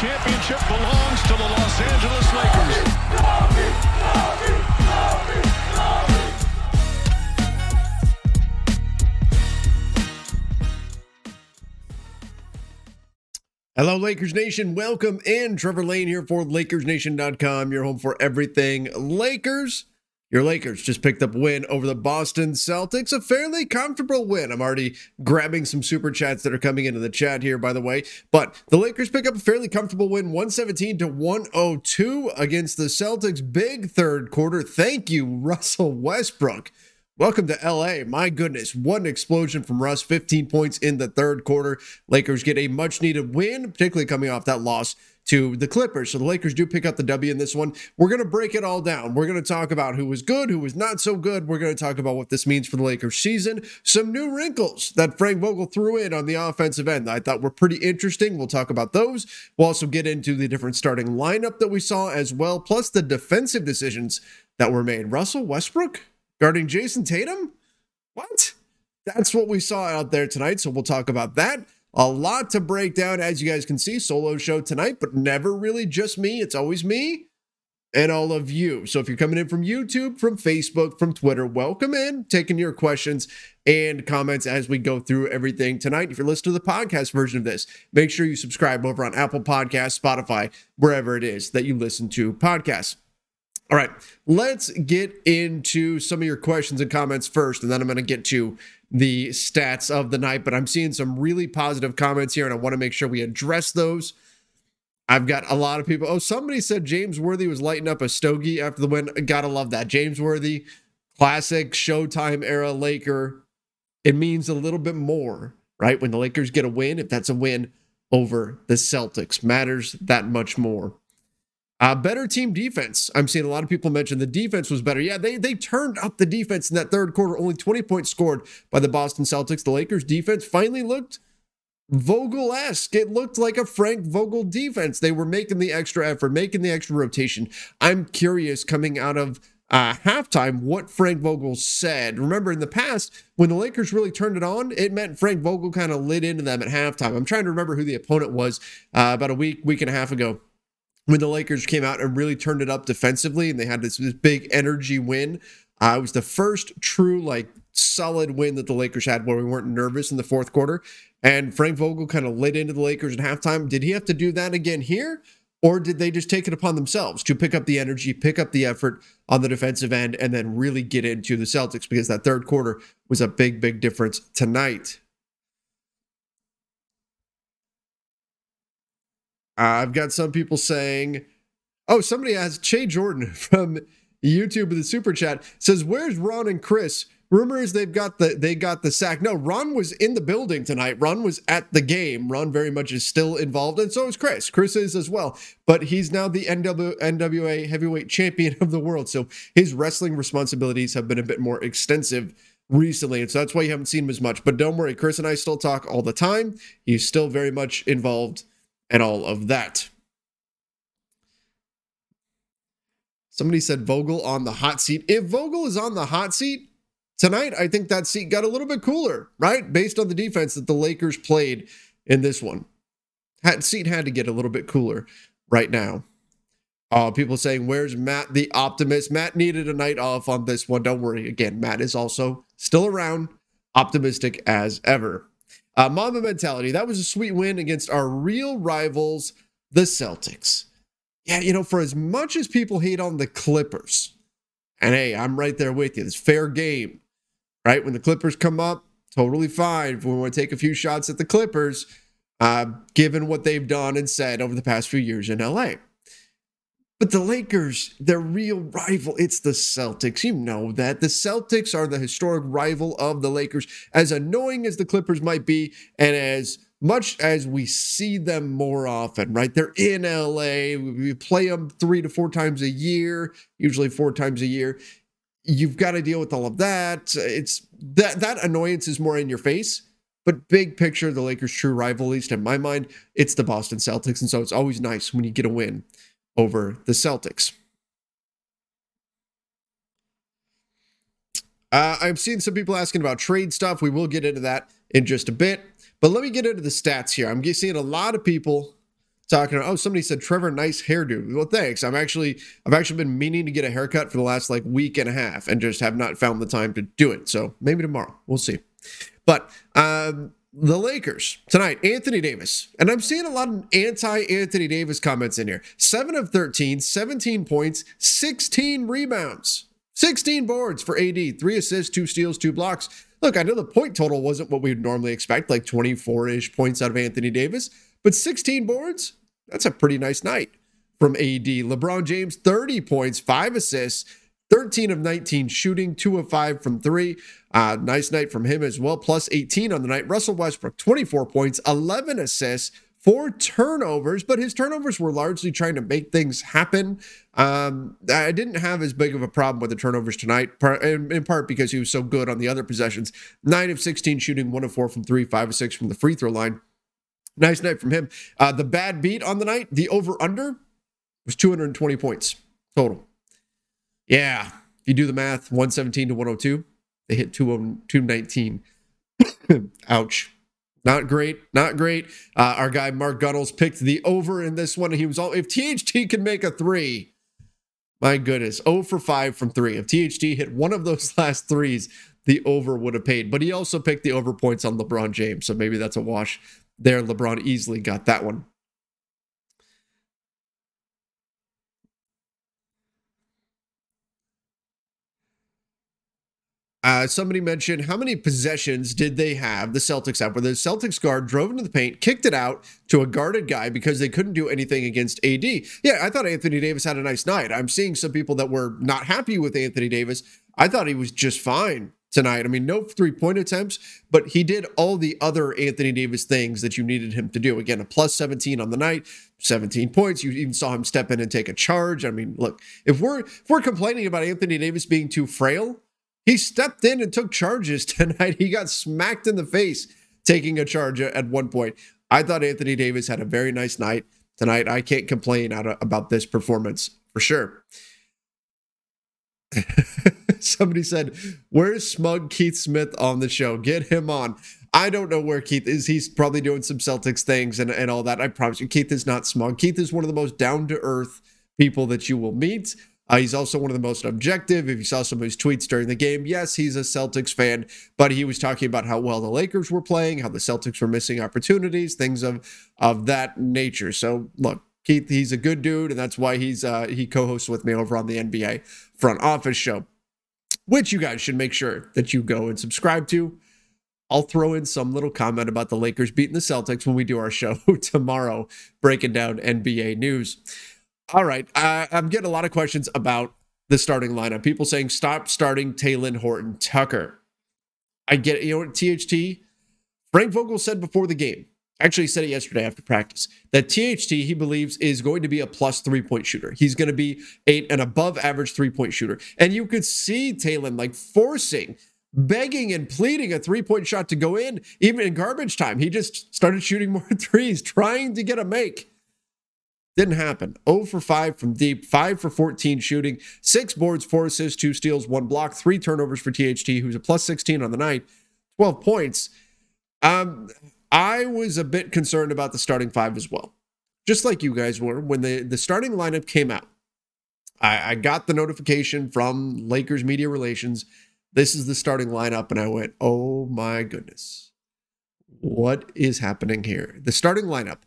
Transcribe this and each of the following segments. championship belongs to the Los Angeles Lakers. Hello, Lakers Nation. Welcome in. Trevor Lane here for LakersNation.com, your home for everything Lakers. Your Lakers just picked up a win over the Boston Celtics, a fairly comfortable win. I'm already grabbing some super chats that are coming into the chat here, by the way. But the Lakers pick up a fairly comfortable win, 117-102 against the Celtics. Big third quarter. Thank you, Russell Westbrook. Welcome to LA. My goodness, what an explosion from Russ. 15 points in the third quarter. Lakers get a much-needed win, particularly coming off that loss to the Clippers. So the Lakers do pick up the W in this one. We're going to break it all down. We're going to talk about who was good, who was not so good. We're going to talk about what this means for the Lakers season. Some new wrinkles that Frank Vogel threw in on the offensive end that I thought were pretty interesting. We'll talk about those. We'll also get into the different starting lineup that we saw as well, plus the defensive decisions that were made. Russell Westbrook guarding Jayson Tatum? What? That's what we saw out there tonight, so we'll talk about that. A lot to break down, as you guys can see. Solo show tonight, but never really just me. It's always me and all of you. So if you're coming in from YouTube, from Facebook, from Twitter, welcome in. Taking your questions and comments as we go through everything tonight. If you're listening to the podcast version of this, make sure you subscribe over on Apple Podcasts, Spotify, wherever it is that you listen to podcasts. All right, let's get into some of your questions and comments first, and then I'm going to get to the stats of the night, but I'm seeing some really positive comments here, and I want to make sure we address those. I've got a lot of people. Oh, somebody said James Worthy was lighting up a stogie after the win. Gotta love that. James Worthy, classic Showtime-era Laker. It means a little bit more, right? When the Lakers get a win, if that's a win over the Celtics, matters that much more. Better team defense. I'm seeing a lot of people mention the defense was better. Yeah, they turned up the defense in that third quarter. Only 20 points scored by the Boston Celtics. The Lakers defense finally looked Vogel-esque. It looked like a Frank Vogel defense. They were making the extra effort, making the extra rotation. I'm curious coming out of halftime what Frank Vogel said. Remember, in the past, when the Lakers really turned it on, it meant Frank Vogel kind of lit into them at halftime. I'm trying to remember who the opponent was about a week and a half ago, when the Lakers came out and really turned it up defensively and they had this big energy win. It was the first true, solid win that the Lakers had where we weren't nervous in the fourth quarter. And Frank Vogel kind of lit into the Lakers at halftime. Did he have to do that again here? Or did they just take it upon themselves to pick up the energy, pick up the effort on the defensive end, and then really get into the Celtics? Because that third quarter was a big, big difference tonight. I've got some people saying, oh, somebody asked, Che Jordan from YouTube with a super chat says, where's Ron and Chris? Rumor is they got the sack. No, Ron was in the building tonight. Ron was at the game. Ron very much is still involved, and so is Chris. Chris is as well, but he's now the NWA heavyweight champion of the world, so his wrestling responsibilities have been a bit more extensive recently, and so that's why you haven't seen him as much. But don't worry, Chris and I still talk all the time. He's still very much involved and all of that. Somebody said Vogel on the hot seat. If Vogel is on the hot seat tonight, I think that seat got a little bit cooler, right? Based on the defense that the Lakers played in this one. That seat had to get a little bit cooler right now. People saying, where's Matt the Optimist? Matt needed a night off on this one. Don't worry. Again, Matt is also still around, optimistic as ever. Mama mentality. That was a sweet win against our real rivals, the Celtics. Yeah, for as much as people hate on the Clippers, and hey, I'm right there with you. It's fair game, right? When the Clippers come up, totally fine. If we want to take a few shots at the Clippers, given what they've done and said over the past few years in LA. But the Lakers, their real rival, it's the Celtics. You know that. The Celtics are the historic rival of the Lakers. As annoying as the Clippers might be, and as much as we see them more often, right? They're in LA. We play them 3 to 4 times a year, usually 4 times a year. You've got to deal with all of that. It's that annoyance is more in your face. But big picture, the Lakers' true rival, at least in my mind, it's the Boston Celtics. And so it's always nice when you get a win over the Celtics. I've seen some people asking about trade stuff. We will get into that in just a bit. But let me get into the stats here. I'm seeing a lot of people talking about, oh, somebody said, Trevor, nice hairdo. Well, thanks. I've actually been meaning to get a haircut for the last like week and a half and just have not found the time to do it. So maybe tomorrow. We'll see. But the Lakers tonight, Anthony Davis. And I'm seeing a lot of anti-Anthony Davis comments in here. 7 of 13, 17 points, 16 rebounds, 16 boards for AD, 3 assists, 2 steals, 2 blocks. Look, I know the point total wasn't what we'd normally expect, like 24-ish points out of Anthony Davis, but 16 boards, that's a pretty nice night from AD. LeBron James, 30 points, 5 assists, 13 of 19 shooting, 2 of 5 from 3. Nice night from him as well, plus 18 on the night. Russell Westbrook, 24 points, 11 assists, 4 turnovers, but his turnovers were largely trying to make things happen. I didn't have as big of a problem with the turnovers tonight, in part because he was so good on the other possessions. 9 of 16 shooting, 1 of 4 from 3, 5 of 6 from the free throw line. Nice night from him. The bad beat on the night, the over-under, was 220 points total. Yeah, if you do the math, 117 to 102, they hit 219. Ouch. Not great. Our guy Mark Gunnels picked the over in this one. He was all, if THT can make a three, my goodness, 0 for 5 from 3. If THT hit one of those last threes, the over would have paid. But he also picked the over points on LeBron James, so maybe that's a wash there. LeBron easily got that one. Somebody mentioned, how many possessions did they have, the Celtics have, where the Celtics guard drove into the paint, kicked it out to a guarded guy because they couldn't do anything against AD? Yeah, I thought Anthony Davis had a nice night. I'm seeing some people that were not happy with Anthony Davis. I thought he was just fine tonight. I mean, no three-point attempts, but he did all the other Anthony Davis things that you needed him to do. Again, a plus 17 on the night, 17 points. You even saw him step in and take a charge. I mean, look, if we're complaining about Anthony Davis being too frail, he stepped in and took charges tonight. He got smacked in the face taking a charge at one point. I thought Anthony Davis had a very nice night tonight. I can't complain about this performance for sure. Somebody said, where's smug Keith Smith on the show? Get him on. I don't know where Keith is. He's probably doing some Celtics things and all that. I promise you, Keith is not smug. Keith is one of the most down-to-earth people that you will meet. He's also one of the most objective. If you saw some of his tweets during the game, yes, he's a Celtics fan, but he was talking about how well the Lakers were playing, how the Celtics were missing opportunities, things of that nature. So, look, Keith, he's a good dude, and that's why he co-hosts with me over on the NBA Front Office Show, which you guys should make sure that you go and subscribe to. I'll throw in some little comment about the Lakers beating the Celtics when we do our show tomorrow, breaking down NBA news. All right, I'm getting a lot of questions about the starting lineup. People saying, stop starting Talen Horton-Tucker. I get it. You know what, THT? Frank Vogel said before the game, actually he said it yesterday after practice, that THT, he believes, is going to be a plus three-point shooter. He's going to be an above-average three-point shooter. And you could see Talen like forcing, begging and pleading a three-point shot to go in, even in garbage time. He just started shooting more threes, trying to get a make. Didn't happen. 0 for 5 from deep, 5 for 14 shooting, 6 boards, 4 assists, 2 steals, 1 block, 3 turnovers for THT, who's a plus 16 on the night, 12 points. I was a bit concerned about the starting five as well, just like you guys were. When the starting lineup came out, I got the notification from Lakers Media Relations, this is the starting lineup, and I went, oh my goodness, what is happening here? The starting lineup: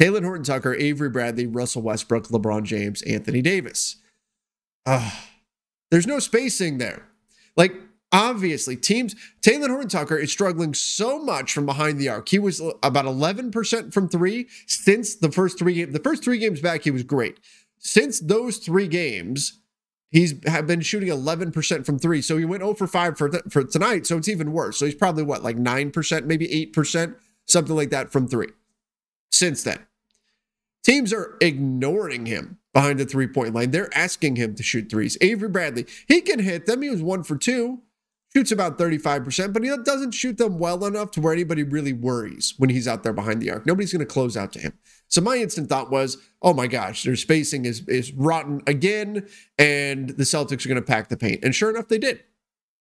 Talen Horton-Tucker, Avery Bradley, Russell Westbrook, LeBron James, Anthony Davis. There's no spacing there. Like, obviously, Talen Horton-Tucker is struggling so much from behind the arc. He was about 11% from three since the first three games. The first three games back, he was great. Since those three games, he's have been shooting 11% from three. So he went 0 for 5 for tonight, so it's even worse. So he's probably, what, like 9%, maybe 8%, something like that from three. Since then, teams are ignoring him behind the three-point line. They're asking him to shoot threes. Avery Bradley, he can hit them. He was 1 for 2, shoots about 35%, but he doesn't shoot them well enough to where anybody really worries when he's out there behind the arc. Nobody's going to close out to him. So my instant thought was, oh my gosh, their spacing is rotten again, and the Celtics are going to pack the paint. And sure enough, they did.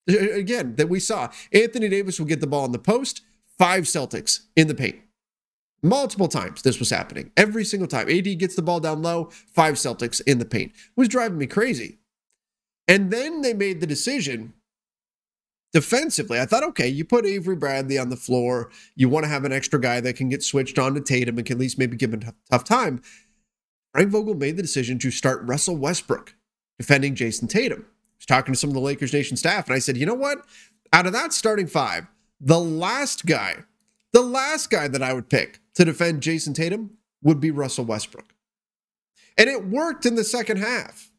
Again, that we saw. Anthony Davis will get the ball in the post, 5 Celtics in the paint. Multiple times this was happening. Every single time. AD gets the ball down low, 5 Celtics in the paint. It was driving me crazy. And then they made the decision defensively. I thought, okay, you put Avery Bradley on the floor. You want to have an extra guy that can get switched on to Tatum and can at least maybe give him a tough time. Frank Vogel made the decision to start Russell Westbrook defending Jayson Tatum. I was talking to some of the Lakers Nation staff, and I said, you know what? Out of that starting 5, the last guy that I would pick to defend Jayson Tatum would be Russell Westbrook. And it worked in the second half.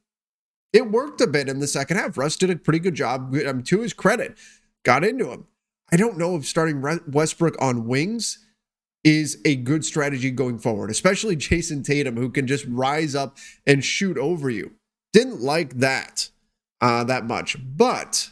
It worked a bit in the second half. Russ did a pretty good job, to his credit. Got into him. I don't know if starting Westbrook on wings is a good strategy going forward, especially Jayson Tatum, who can just rise up and shoot over you. Didn't like that that much. But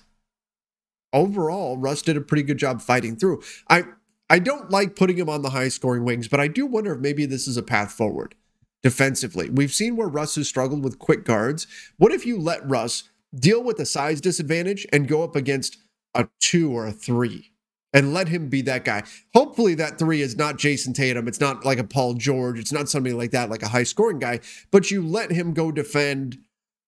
overall, Russ did a pretty good job fighting through. I don't like putting him on the high-scoring wings, but I do wonder if maybe this is a path forward defensively. We've seen where Russ has struggled with quick guards. What if you let Russ deal with the size disadvantage and go up against a 2 or a 3 and let him be that guy? Hopefully that 3 is not Jayson Tatum. It's not like a Paul George. It's not somebody like that, like a high-scoring guy, but you let him go defend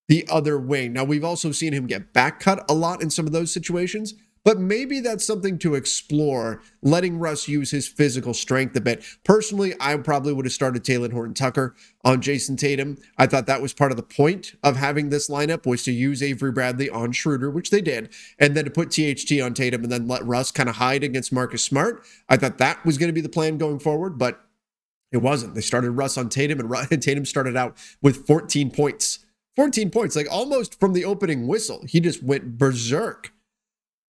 the other wing. Now, we've also seen him get back cut a lot in some of those situations, but maybe that's something to explore, letting Russ use his physical strength a bit. Personally, I probably would have started Talen Horton-Tucker on Jayson Tatum. I thought that was part of the point of having this lineup, was to use Avery Bradley on Schroeder, which they did, and then to put THT on Tatum and then let Russ kind of hide against Marcus Smart. I thought that was going to be the plan going forward, but it wasn't. They started Russ on Tatum, and Tatum started out with 14 points. 14 points, like almost from the opening whistle. He just went berserk.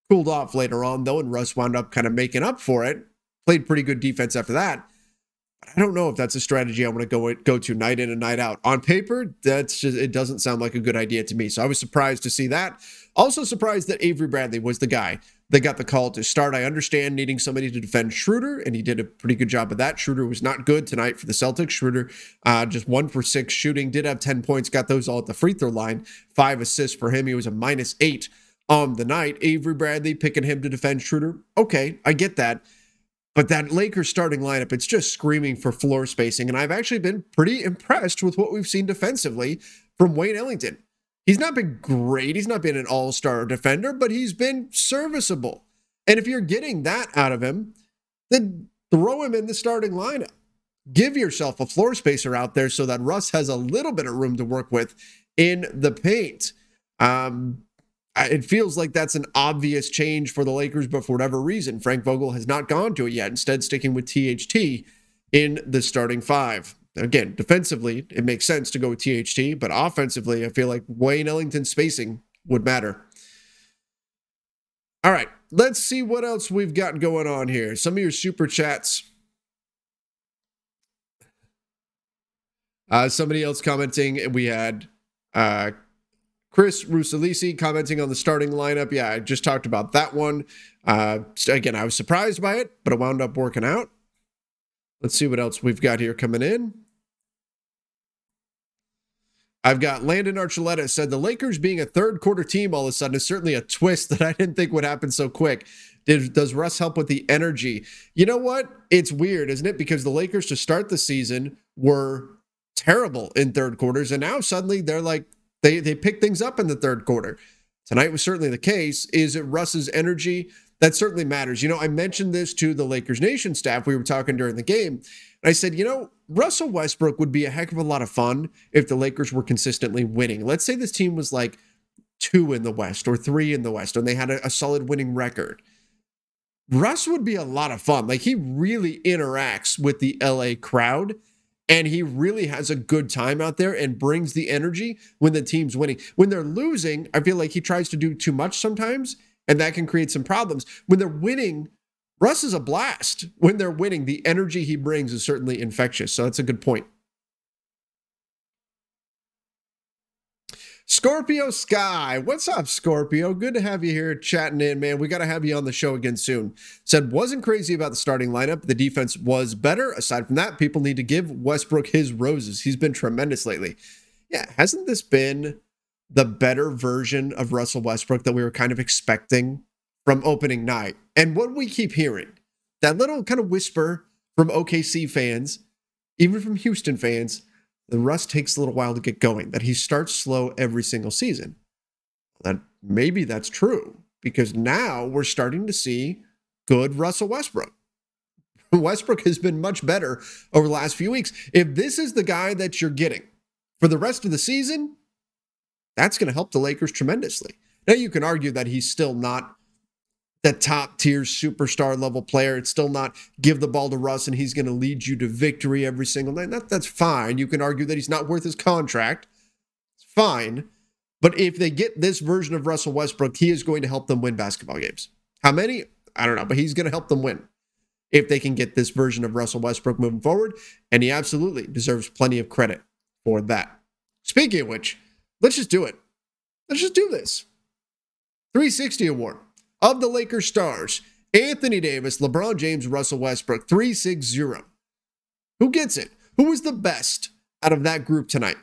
Cooled off later on, though, and Russ wound up kind of making up for it. Played pretty good defense after that. But I don't know if that's a strategy I want to go to night in and night out. On paper, it doesn't sound like a good idea to me. So I was surprised to see that. Also surprised that Avery Bradley was the guy that got the call to start. I understand needing somebody to defend Schroeder, and he did a pretty good job of that. Schroeder was not good tonight for the Celtics. Schroeder just 1 for 6 shooting, did have 10 points, got those all at the free throw line. 5 assists for him. He was a -8. On the night. Avery Bradley picking him to defend Schroeder. Okay, I get that. But that Lakers starting lineup, it's just screaming for floor spacing. And I've actually been pretty impressed with what we've seen defensively from Wayne Ellington. He's not been great. He's not been an all-star defender, but he's been serviceable. And if you're getting that out of him, then throw him in the starting lineup. Give yourself a floor spacer out there so that Russ has a little bit of room to work with in the paint. It feels like that's an obvious change for the Lakers, but for whatever reason, Frank Vogel has not gone to it yet, instead sticking with THT in the starting 5. Again, defensively, it makes sense to go with THT, but offensively, I feel like Wayne Ellington's spacing would matter. All right, let's see what else we've got going on here. Some of your super chats. Somebody else commenting, we had... Chris Rusalisi commenting on the starting lineup. Yeah, I just talked about that one. Again, I was surprised by it, but it wound up working out. Let's see what else we've got here coming in. I've got Landon Archuleta said, the Lakers being a third-quarter team all of a sudden is certainly a twist that I didn't think would happen so quick. Does Russ help with the energy? You know what? It's weird, isn't it? Because the Lakers to start the season were terrible in third quarters, and now suddenly they're like, They pick things up in the third quarter. Tonight was certainly the case. Is it Russ's energy? That certainly matters. You know, I mentioned this to the Lakers Nation staff. We were talking during the game. And I said, you know, Russell Westbrook would be a heck of a lot of fun if the Lakers were consistently winning. Let's say this team was like 2 in the West or 3 in the West, and they had a solid winning record. Russ would be a lot of fun. Like, he really interacts with the LA crowd. And he really has a good time out there and brings the energy when the team's winning. When they're losing, I feel like he tries to do too much sometimes, and that can create some problems. When they're winning, Russ is a blast. When they're winning, the energy he brings is certainly infectious. So that's a good point. Scorpio Sky. What's up, Scorpio? Good to have you here chatting in, man. We got to have you on the show again soon. Said, wasn't crazy about the starting lineup. The defense was better. Aside from that, people need to give Westbrook his roses. He's been tremendous lately. Yeah, hasn't this been the better version of Russell Westbrook that we were kind of expecting from opening night? And what we keep hearing, that little kind of whisper from OKC fans, even from Houston fans, then Russ takes a little while to get going, that he starts slow every single season. That maybe that's true, because now we're starting to see good Russell Westbrook. Westbrook has been much better over the last few weeks. If this is the guy that you're getting for the rest of the season, that's going to help the Lakers tremendously. Now, you can argue that he's still not the top-tier superstar level player. It's still not give the ball to Russ and he's going to lead you to victory every single night. That's fine. You can argue that he's not worth his contract. It's fine. But if they get this version of Russell Westbrook, he is going to help them win basketball games. How many? I don't know, but he's going to help them win if they can get this version of Russell Westbrook moving forward, and he absolutely deserves plenty of credit for that. Speaking of which, let's just do it. Let's just do this. 360 award of the Lakers stars, Anthony Davis, LeBron James, Russell Westbrook, 360. Who gets it? Who was the best out of that group tonight?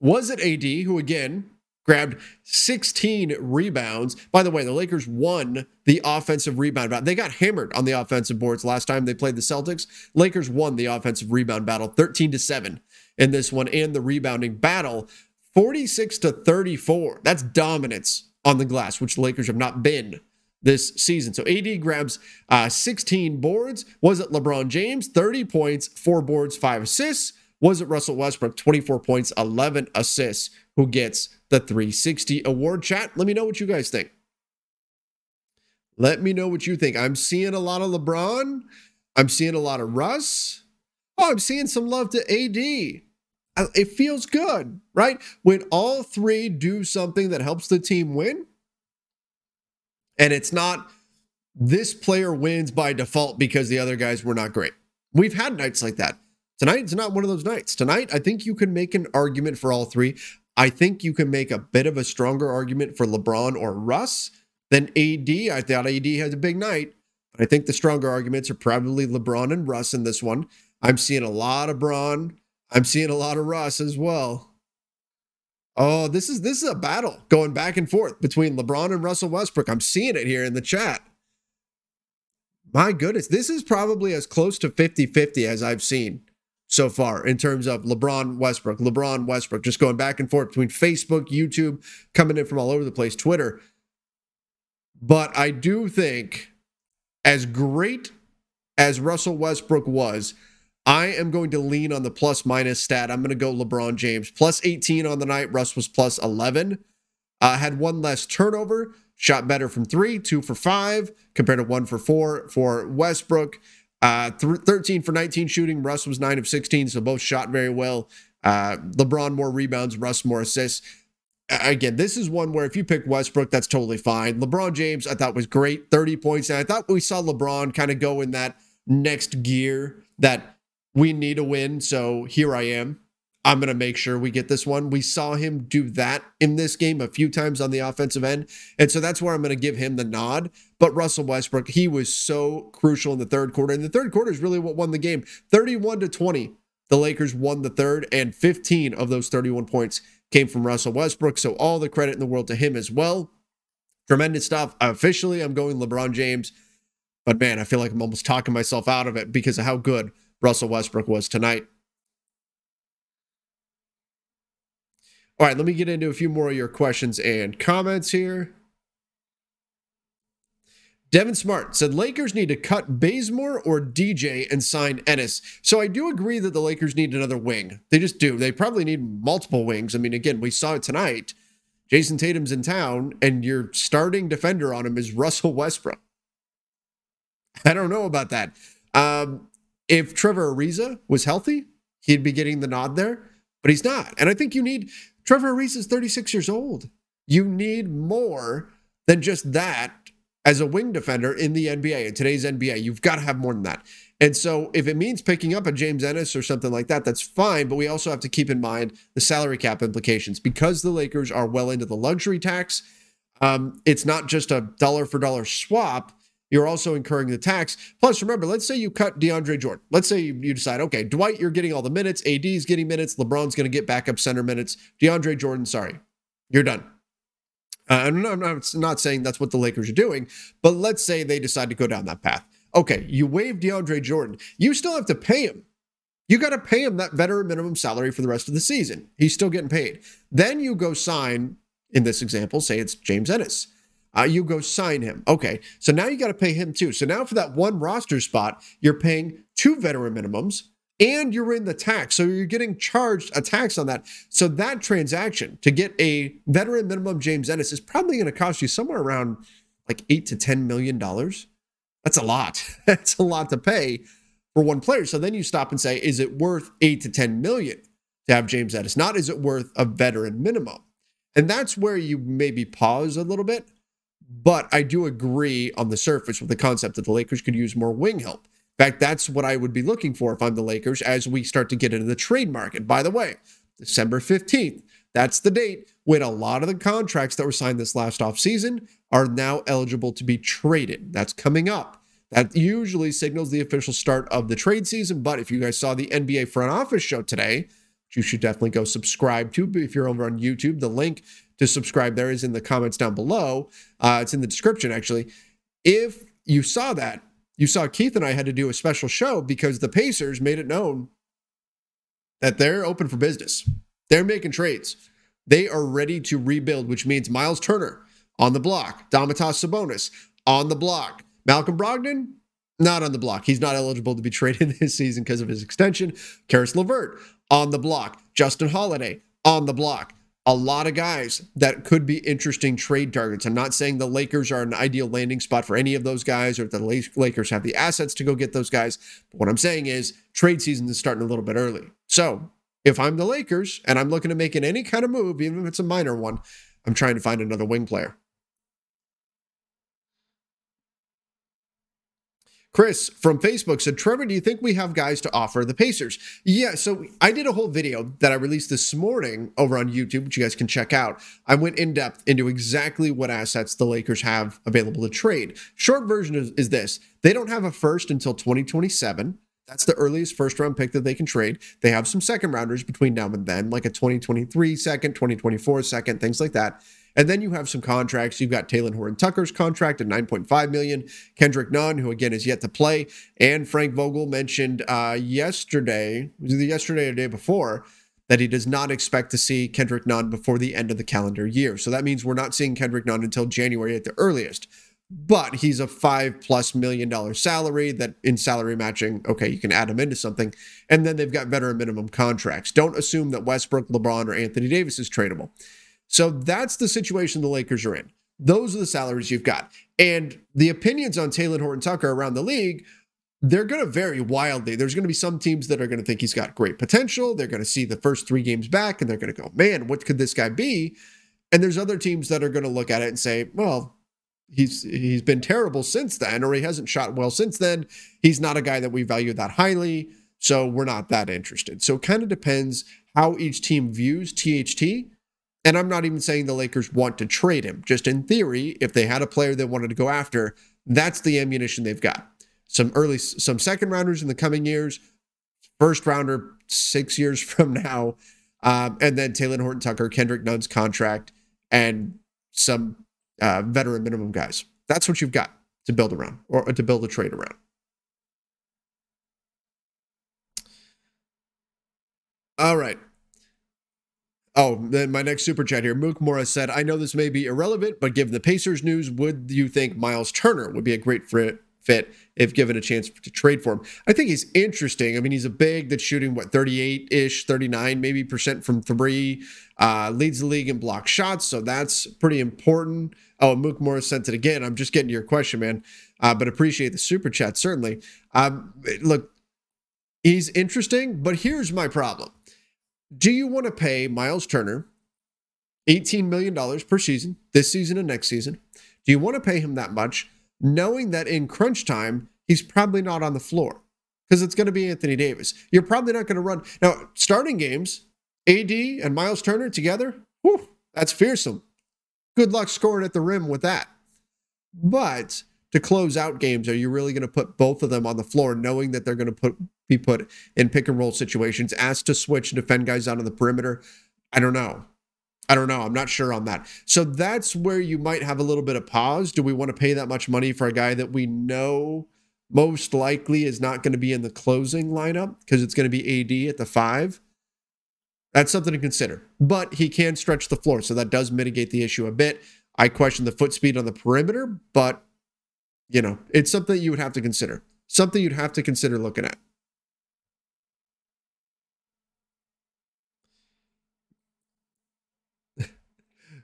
Was it AD, who again grabbed 16 rebounds? By the way, the Lakers won the offensive rebound battle. They got hammered on the offensive boards last time they played the Celtics. Lakers won the offensive rebound battle 13-7 in this one, and the rebounding battle 46-34. That's dominance on the glass, which the Lakers have not been this season. So AD grabs 16 boards. Was it LeBron James? 30 points, 4 boards, 5 assists. Was it Russell Westbrook? 24 points, 11 assists. Who gets the 360 award? Chat, let me know what you guys think. Let me know what you think. I'm seeing a lot of LeBron. I'm seeing a lot of Russ. Oh, I'm seeing some love to AD. It feels good, right? When all three do something that helps the team win, and it's not this player wins by default because the other guys were not great. We've had nights like that. Tonight's not one of those nights. Tonight, I think you can make an argument for all three. I think you can make a bit of a stronger argument for LeBron or Russ than AD. I thought AD had a big night, but I think the stronger arguments are probably LeBron and Russ in this one. I'm seeing a lot of Bron. I'm seeing a lot of Russ as well. Oh, this is a battle going back and forth between LeBron and Russell Westbrook. I'm seeing it here in the chat. My goodness, this is probably as close to 50-50 as I've seen so far in terms of LeBron Westbrook, just going back and forth between Facebook, YouTube, coming in from all over the place, Twitter. But I do think, as great as Russell Westbrook was, I am going to lean on the plus minus stat. I'm going to go LeBron James plus 18 on the night. Russ was plus 11, had one less turnover, shot better from 3, 2 for 5 compared to 1 for 4 for Westbrook. 13 for 19 shooting. Russ was 9 of 16, so both shot very well. LeBron more rebounds, Russ more assists. Again, this is one where if you pick Westbrook, that's totally fine. LeBron James, I thought was great, 30 points. And I thought we saw LeBron kind of go in that next gear that we need a win. So here I am. I'm going to make sure we get this one. We saw him do that in this game a few times on the offensive end. And so that's where I'm going to give him the nod. But Russell Westbrook, he was so crucial in the third quarter. And the third quarter is really what won the game. 31-20, the Lakers won the third, and 15 of those 31 points came from Russell Westbrook. So all the credit in the world to him as well. Tremendous stuff. Officially, I'm going LeBron James. But man, I feel like I'm almost talking myself out of it because of how good Russell Westbrook was tonight. All right, let me get into a few more of your questions and comments here. Devin Smart said, Lakers need to cut Bazemore or DJ and sign Ennis. So I do agree that the Lakers need another wing. They just do. They probably need multiple wings. I mean, again, we saw it tonight. Jayson Tatum's in town, and your starting defender on him is Russell Westbrook. I don't know about that. If Trevor Ariza was healthy, he'd be getting the nod there, but he's not. And I think you need... Trevor Ariza is 36 years old. You need more than just that as a wing defender in the NBA. In today's NBA, you've got to have more than that. And so if it means picking up a James Ennis or something like that, that's fine. But we also have to keep in mind the salary cap implications. Because the Lakers are well into the luxury tax, it's not just a dollar-for-dollar swap. You're also incurring the tax. Plus, remember, let's say you cut DeAndre Jordan. Let's say you decide, okay, Dwight, you're getting all the minutes. AD's getting minutes. LeBron's going to get backup center minutes. DeAndre Jordan, sorry, you're done. I'm not saying that's what the Lakers are doing, but let's say they decide to go down that path. Okay, you waive DeAndre Jordan. You still have to pay him. You got to pay him that veteran minimum salary for the rest of the season. He's still getting paid. Then you go sign, in this example, say it's James Ennis. You go sign him. Okay, so now you got to pay him too. So now for that one roster spot, you're paying two veteran minimums and you're in the tax. So you're getting charged a tax on that. So that transaction to get a veteran minimum James Ennis is probably going to cost you somewhere around like $8 to $10 million. That's a lot. That's a lot to pay for one player. So then you stop and say, is it worth $8 to $10 million to have James Ennis? Not is it worth a veteran minimum? And that's where you maybe pause a little bit. But I do agree on the surface with the concept that the Lakers could use more wing help. In fact, that's what I would be looking for if I'm the Lakers as we start to get into the trade market. By the way, December 15th, that's the date when a lot of the contracts that were signed this last offseason are now eligible to be traded. That's coming up. That usually signals the official start of the trade season. But if you guys saw the NBA Front Office Show today, you should definitely go subscribe to. If you're over on YouTube, the link to subscribe there is in the comments down below. It's in the description, actually. If you saw that, you saw Keith and I had to do a special show because the Pacers made it known that they're open for business. They're making trades. They are ready to rebuild, which means Myles Turner on the block, Domantas Sabonis on the block, Malcolm Brogdon, not on the block. He's not eligible to be traded this season because of his extension. Karis LeVert on the block, Justin Holiday on the block. A lot of guys that could be interesting trade targets. I'm not saying the Lakers are an ideal landing spot for any of those guys or that the Lakers have the assets to go get those guys. But what I'm saying is trade season is starting a little bit early. So if I'm the Lakers and I'm looking to make any kind of move, even if it's a minor one, I'm trying to find another wing player. Chris from Facebook said, Trevor, do you think we have guys to offer the Pacers? Yeah, so I did a whole video that I released this morning over on YouTube, which you guys can check out. I went in depth into exactly what assets the Lakers have available to trade. Short version is this. They don't have a first until 2027. That's the earliest first-round pick that they can trade. They have some second-rounders between now and then, like a 2023 second, 2024 second, things like that. And then you have some contracts. You've got Talen Horton-Tucker's contract at $9.5 million. Kendrick Nunn, who again is yet to play. And Frank Vogel mentioned yesterday or the day before, that he does not expect to see Kendrick Nunn before the end of the calendar year. So that means we're not seeing Kendrick Nunn until January at the earliest. But he's a $5+ million salary that in salary matching, okay, you can add him into something. And then they've got veteran minimum contracts. Don't assume that Westbrook, LeBron, or Anthony Davis is tradable. So that's the situation the Lakers are in. Those are the salaries you've got. And the opinions on Talen Horton-Tucker around the league, they're going to vary wildly. There's going to be some teams that are going to think he's got great potential. They're going to see the first three games back and they're going to go, man, what could this guy be? And there's other teams that are going to look at it and say, well, he's been terrible since then, or he hasn't shot well since then. He's not a guy that we value that highly, so we're not that interested. So it kind of depends how each team views THT. And I'm not even saying the Lakers want to trade him. Just in theory, if they had a player they wanted to go after, that's the ammunition they've got. Some second rounders in the coming years, first rounder 6 years from now, and then Talen Horton-Tucker, Kendrick Nunn's contract, and some veteran minimum guys. That's what you've got to build around or to build a trade around. All right. Oh, then my next super chat here. Mook Mora said, I know this may be irrelevant, but given the Pacers news, would you think Myles Turner would be a great fit if given a chance to trade for him? I think he's interesting. I mean, he's a big that's shooting, 38-ish, 39 maybe percent from three, leads the league in block shots, so that's pretty important. Oh, Mook Mora sent it again. I'm just getting to your question, man, but appreciate the super chat, certainly. Look, he's interesting, but here's my problem. Do you want to pay Myles Turner $18 million per season, this season and next season? Do you want to pay him that much, knowing that in crunch time, he's probably not on the floor because it's going to be Anthony Davis? You're probably not going to run. Now, starting games, AD and Myles Turner together, whew, that's fearsome. Good luck scoring at the rim with that. But to close out games, are you really going to put both of them on the floor knowing that they're going to be put in pick and roll situations, asked to switch and defend guys out on the perimeter? I don't know. I'm not sure on that. So that's where you might have a little bit of pause. Do we want to pay that much money for a guy that we know most likely is not going to be in the closing lineup because it's going to be AD at the 5. That's something to consider. But he can stretch the floor, so that does mitigate the issue a bit. I question the foot speed on the perimeter, but, you know, it's something you would have to consider. Something you'd have to consider looking at.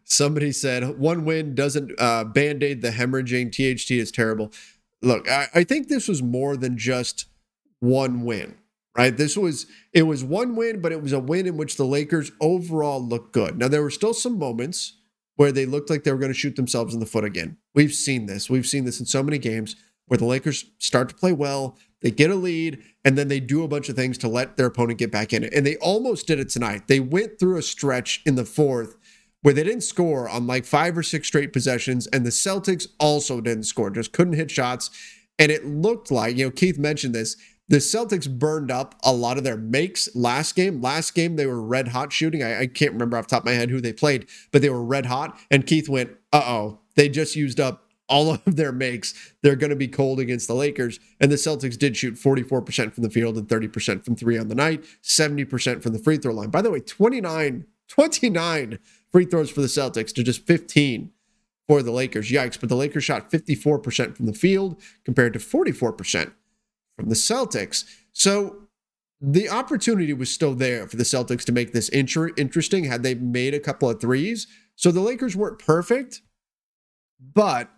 Somebody said, one win doesn't band-aid the hemorrhaging. THT is terrible. Look, I think this was more than just one win, right? It was one win, but it was a win in which the Lakers overall looked good. Now, there were still some moments where they looked like they were going to shoot themselves in the foot again. We've seen this. We've seen this in so many games where the Lakers start to play well, they get a lead, and then they do a bunch of things to let their opponent get back in it. And they almost did it tonight. They went through a stretch in the fourth where they didn't score on like 5 or 6 straight possessions, and the Celtics also didn't score, just couldn't hit shots. And it looked like, you know, Keith mentioned this, the Celtics burned up a lot of their makes last game. Last game, they were red hot shooting. I can't remember off the top of my head who they played, but they were red hot. And Keith went, uh-oh, they just used up all of their makes. They're going to be cold against the Lakers. And the Celtics did shoot 44% from the field and 30% from 3 on the night, 70% from the free throw line. By the way, 29 free throws for the Celtics to just 15 for the Lakers. Yikes. But the Lakers shot 54% from the field compared to 44% from the Celtics. So the opportunity was still there for the Celtics to make this interesting had they made a couple of threes. So the Lakers weren't perfect, but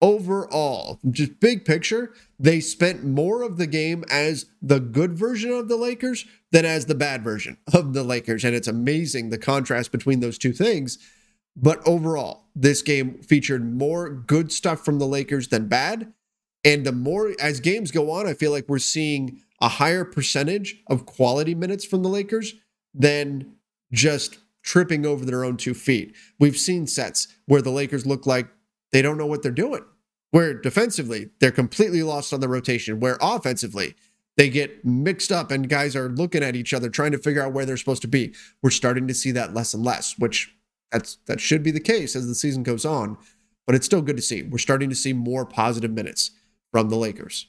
overall, just big picture, they spent more of the game as the good version of the Lakers than as the bad version of the Lakers. And it's amazing the contrast between those two things. But overall, this game featured more good stuff from the Lakers than bad. And the more, as games go on, I feel like we're seeing a higher percentage of quality minutes from the Lakers than just tripping over their own 2 feet. We've seen sets where the Lakers look like they don't know what they're doing, where defensively, they're completely lost on the rotation, where offensively, they get mixed up and guys are looking at each other, trying to figure out where they're supposed to be. We're starting to see that less and less, which that should be the case as the season goes on, but it's still good to see. We're starting to see more positive minutes from the Lakers.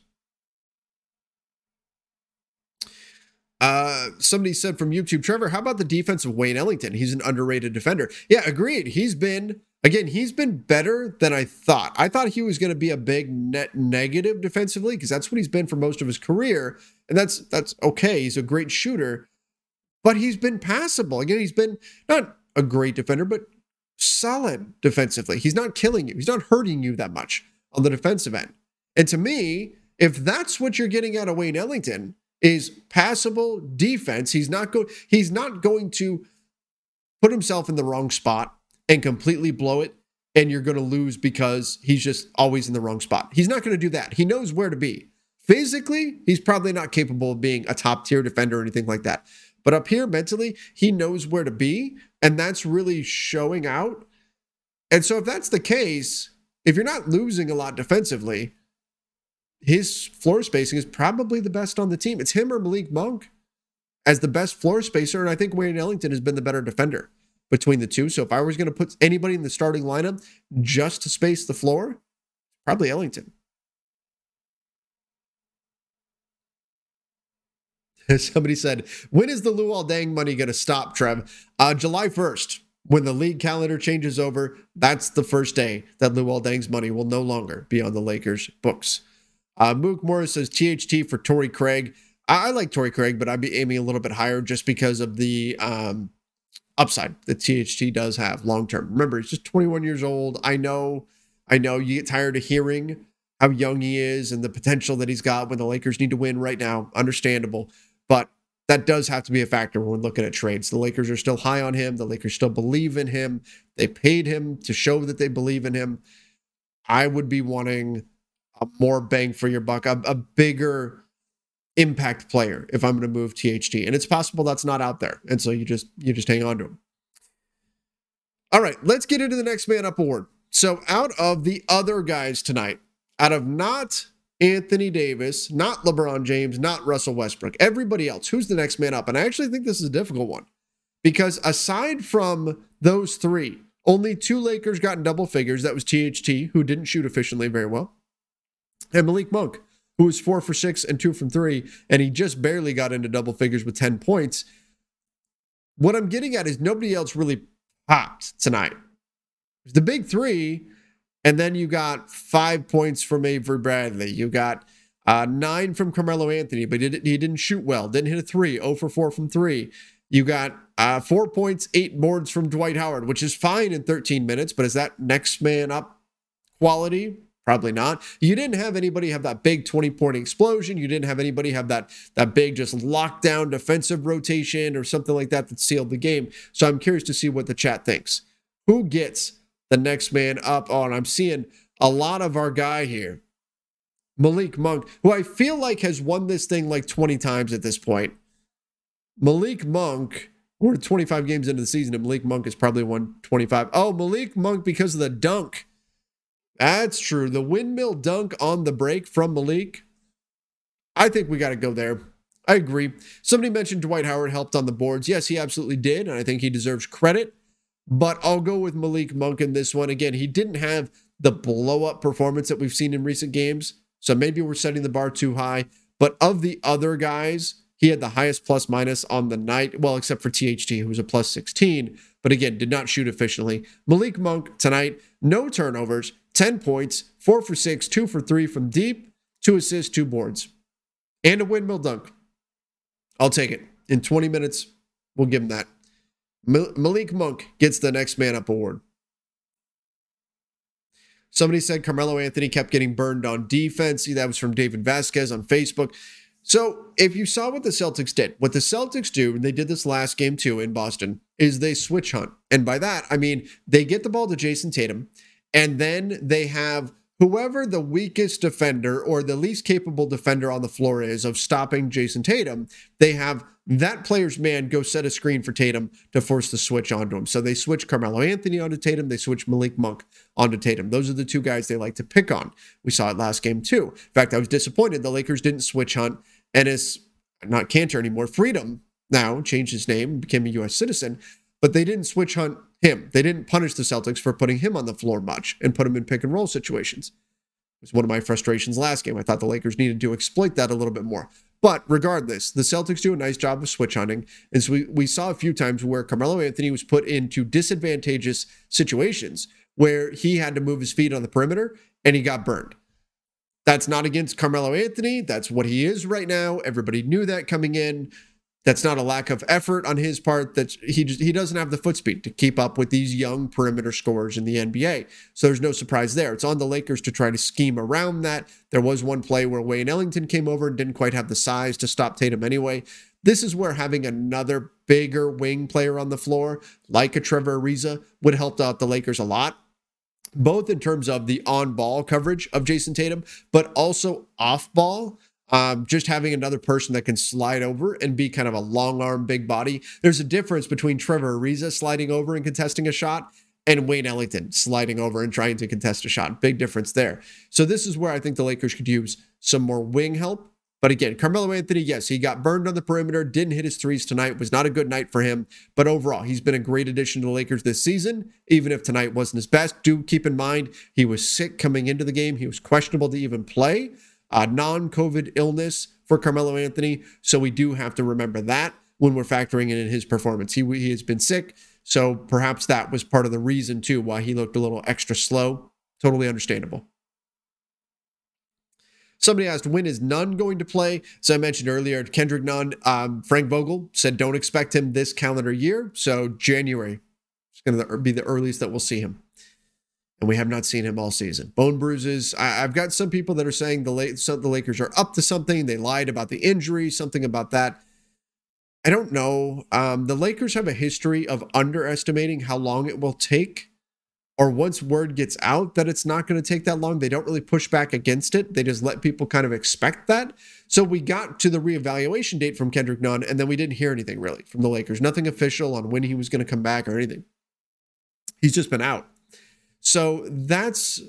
Somebody said from YouTube, Trevor, how about the defense of Wayne Ellington? He's an underrated defender. Yeah, agreed. He's been better than I thought. I thought he was going to be a big net negative defensively because that's what he's been for most of his career, and that's okay. He's a great shooter, but he's been passable. Again, he's been not a great defender, but solid defensively. He's not killing you. He's not hurting you that much on the defensive end. And to me, if that's what you're getting out of Wayne Ellington is passable defense, he's not going to put himself in the wrong spot and completely blow it, and you're going to lose because he's just always in the wrong spot. He's not going to do that. He knows where to be. Physically, he's probably not capable of being a top-tier defender or anything like that. But up here, mentally, he knows where to be, and that's really showing out. And so if that's the case, if you're not losing a lot defensively, his floor spacing is probably the best on the team. It's him or Malik Monk as the best floor spacer, and I think Wayne Ellington has been the better defender between the two. So if I was going to put anybody in the starting lineup just to space the floor, probably Ellington. Somebody said, when is the Luol Deng money going to stop, Trev? July 1st, when the league calendar changes over, that's the first day that Luol Deng's money will no longer be on the Lakers' books. Mook Morris says, THT for Torrey Craig. I like Torrey Craig, but I'd be aiming a little bit higher just because of the upside that THT does have long-term. Remember, he's just 21 years old. I know you get tired of hearing how young he is and the potential that he's got when the Lakers need to win right now. Understandable, but that does have to be a factor when looking at trades. The Lakers are still high on him. The Lakers still believe in him. They paid him to show that they believe in him. I would be wanting a more bang for your buck, a bigger impact player if I'm going to move THT. And it's possible that's not out there. And so you just hang on to him. All right, let's get into the next man up award. So out of the other guys tonight, out of not Anthony Davis, not LeBron James, not Russell Westbrook, everybody else, who's the next man up? And I actually think this is a difficult one because aside from those three, only 2 Lakers got in double figures. That was THT, who didn't shoot efficiently very well, and Malik Monk, who was 4 for 6 and 2 from 3, and he just barely got into double figures with 10 points. What I'm getting at is nobody else really popped tonight. It's the big three, and then you got 5 points from Avery Bradley. You got 9 from Carmelo Anthony, but he didn't shoot well. Didn't hit a three. 0 for 4 from 3. You got 4 points, 8 boards from Dwight Howard, which is fine in 13 minutes, but is that next man up quality? Probably not. You didn't have anybody have that big 20-point explosion. You didn't have anybody have that big just lockdown defensive rotation or something like that that sealed the game. So I'm curious to see what the chat thinks. Who gets the next man up on? I'm seeing a lot of our guy here, Malik Monk, who I feel like has won this thing like 20 times at this point. Malik Monk, we're 25 games into the season, and Malik Monk has probably won 25. Oh, Malik Monk because of the dunk. That's true. The windmill dunk on the break from Malik. I think we got to go there. I agree. Somebody mentioned Dwight Howard helped on the boards. Yes, he absolutely did, and I think he deserves credit. But I'll go with Malik Monk in this one. Again, he didn't have the blow-up performance that we've seen in recent games, so maybe we're setting the bar too high. But of the other guys, he had the highest plus-minus on the night, well, except for THT, who was a plus 16, but again, did not shoot efficiently. Malik Monk tonight, no turnovers, 10 points, 4 for 6, 2 for 3 from deep, 2 assists, 2 boards, and a windmill dunk. I'll take it. In 20 minutes, we'll give him that. Malik Monk gets the next man up award. Somebody said Carmelo Anthony kept getting burned on defense. That was from David Vasquez on Facebook. So if you saw what the Celtics did, what the Celtics do, and they did this last game too in Boston, is they switch hunt. And by that, I mean they get the ball to Jayson Tatum, and then they have whoever the weakest defender or the least capable defender on the floor is of stopping Jayson Tatum, they have that player's man go set a screen for Tatum to force the switch onto him. So they switch Carmelo Anthony onto Tatum. They switch Malik Monk onto Tatum. Those are the two guys they like to pick on. We saw it last game too. In fact, I was disappointed the Lakers didn't switch hunt Ennis, not Cantor anymore, Freedom now, changed his name, became a U.S. citizen, but they didn't switch hunt him. They didn't punish the Celtics for putting him on the floor much and put him in pick and roll situations. It was one of my frustrations last game. I thought the Lakers needed to exploit that a little bit more. But regardless, the Celtics do a nice job of switch hunting. And so we saw a few times where Carmelo Anthony was put into disadvantageous situations where he had to move his feet on the perimeter and he got burned. That's not against Carmelo Anthony. That's what he is right now. Everybody knew that coming in. That's not a lack of effort on his part. That he doesn't have the foot speed to keep up with these young perimeter scorers in the NBA. So there's no surprise there. It's on the Lakers to try to scheme around that. There was one play where Wayne Ellington came over and didn't quite have the size to stop Tatum anyway. This is where having another bigger wing player on the floor, like a Trevor Ariza, would help out the Lakers a lot, both in terms of the on-ball coverage of Jayson Tatum, but also off-ball. Just having another person that can slide over and be kind of a long arm, big body. There's a difference between Trevor Ariza sliding over and contesting a shot and Wayne Ellington sliding over and trying to contest a shot. Big difference there. So this is where I think the Lakers could use some more wing help. But again, Carmelo Anthony, yes, he got burned on the perimeter, didn't hit his threes tonight, was not a good night for him. But overall, he's been a great addition to the Lakers this season, even if tonight wasn't his best. Do keep in mind, he was sick coming into the game. He was questionable to even play. A non-COVID illness for Carmelo Anthony, so we do have to remember that when we're factoring in his performance. He has been sick, so perhaps that was part of the reason, too, why he looked a little extra slow. Totally understandable. Somebody asked, when is Nunn going to play? As I mentioned earlier, Kendrick Nunn, Frank Vogel said don't expect him this calendar year, so January is going to be the earliest that we'll see him. And we have not seen him all season. Bone bruises. I've got some people that are saying the Lakers are up to something. They lied about the injury, something about that. I don't know. The Lakers have a history of underestimating how long it will take, or once word gets out that it's not going to take that long, they don't really push back against it. They just let people kind of expect that. So we got to the reevaluation date from Kendrick Nunn, and then we didn't hear anything really from the Lakers. Nothing official on when he was going to come back or anything. He's just been out. So that's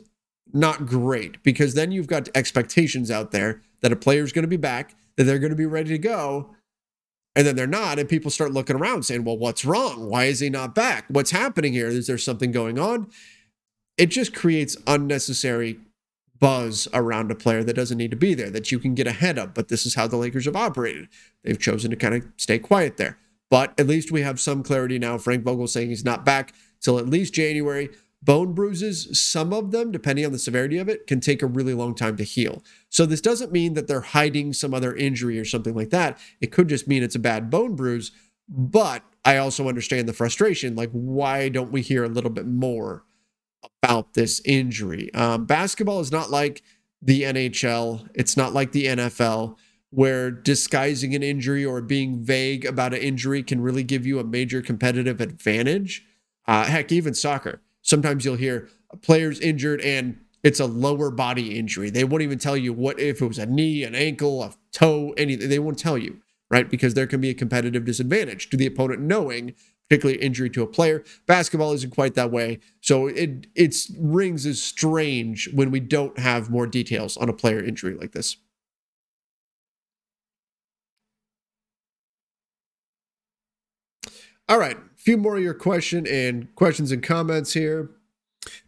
not great, because then you've got expectations out there that a player's going to be back, that they're going to be ready to go, and then they're not, and people start looking around saying, well, what's wrong? Why is he not back? What's happening here? Is there something going on? It just creates unnecessary buzz around a player that doesn't need to be there, that you can get ahead of. But this is how the Lakers have operated. They've chosen to kind of stay quiet there. But at least we have some clarity now. Frank Vogel saying he's not back till at least January. Bone bruises, some of them, depending on the severity of it, can take a really long time to heal. So this doesn't mean that they're hiding some other injury or something like that. It could just mean it's a bad bone bruise. But I also understand the frustration. Like, why don't we hear a little bit more about this injury? Basketball is not like the NHL. It's not like the NFL, where disguising an injury or being vague about an injury can really give you a major competitive advantage. Heck, even soccer. Sometimes you'll hear a player's injured and it's a lower body injury. They won't even tell you what, if it was a knee, an ankle, a toe, anything. They won't tell you, right? Because there can be a competitive disadvantage to the opponent knowing, particularly injury to a player. Basketball isn't quite that way. So it rings as strange when we don't have more details on a player injury like this. All right, a few more of your questions and comments here.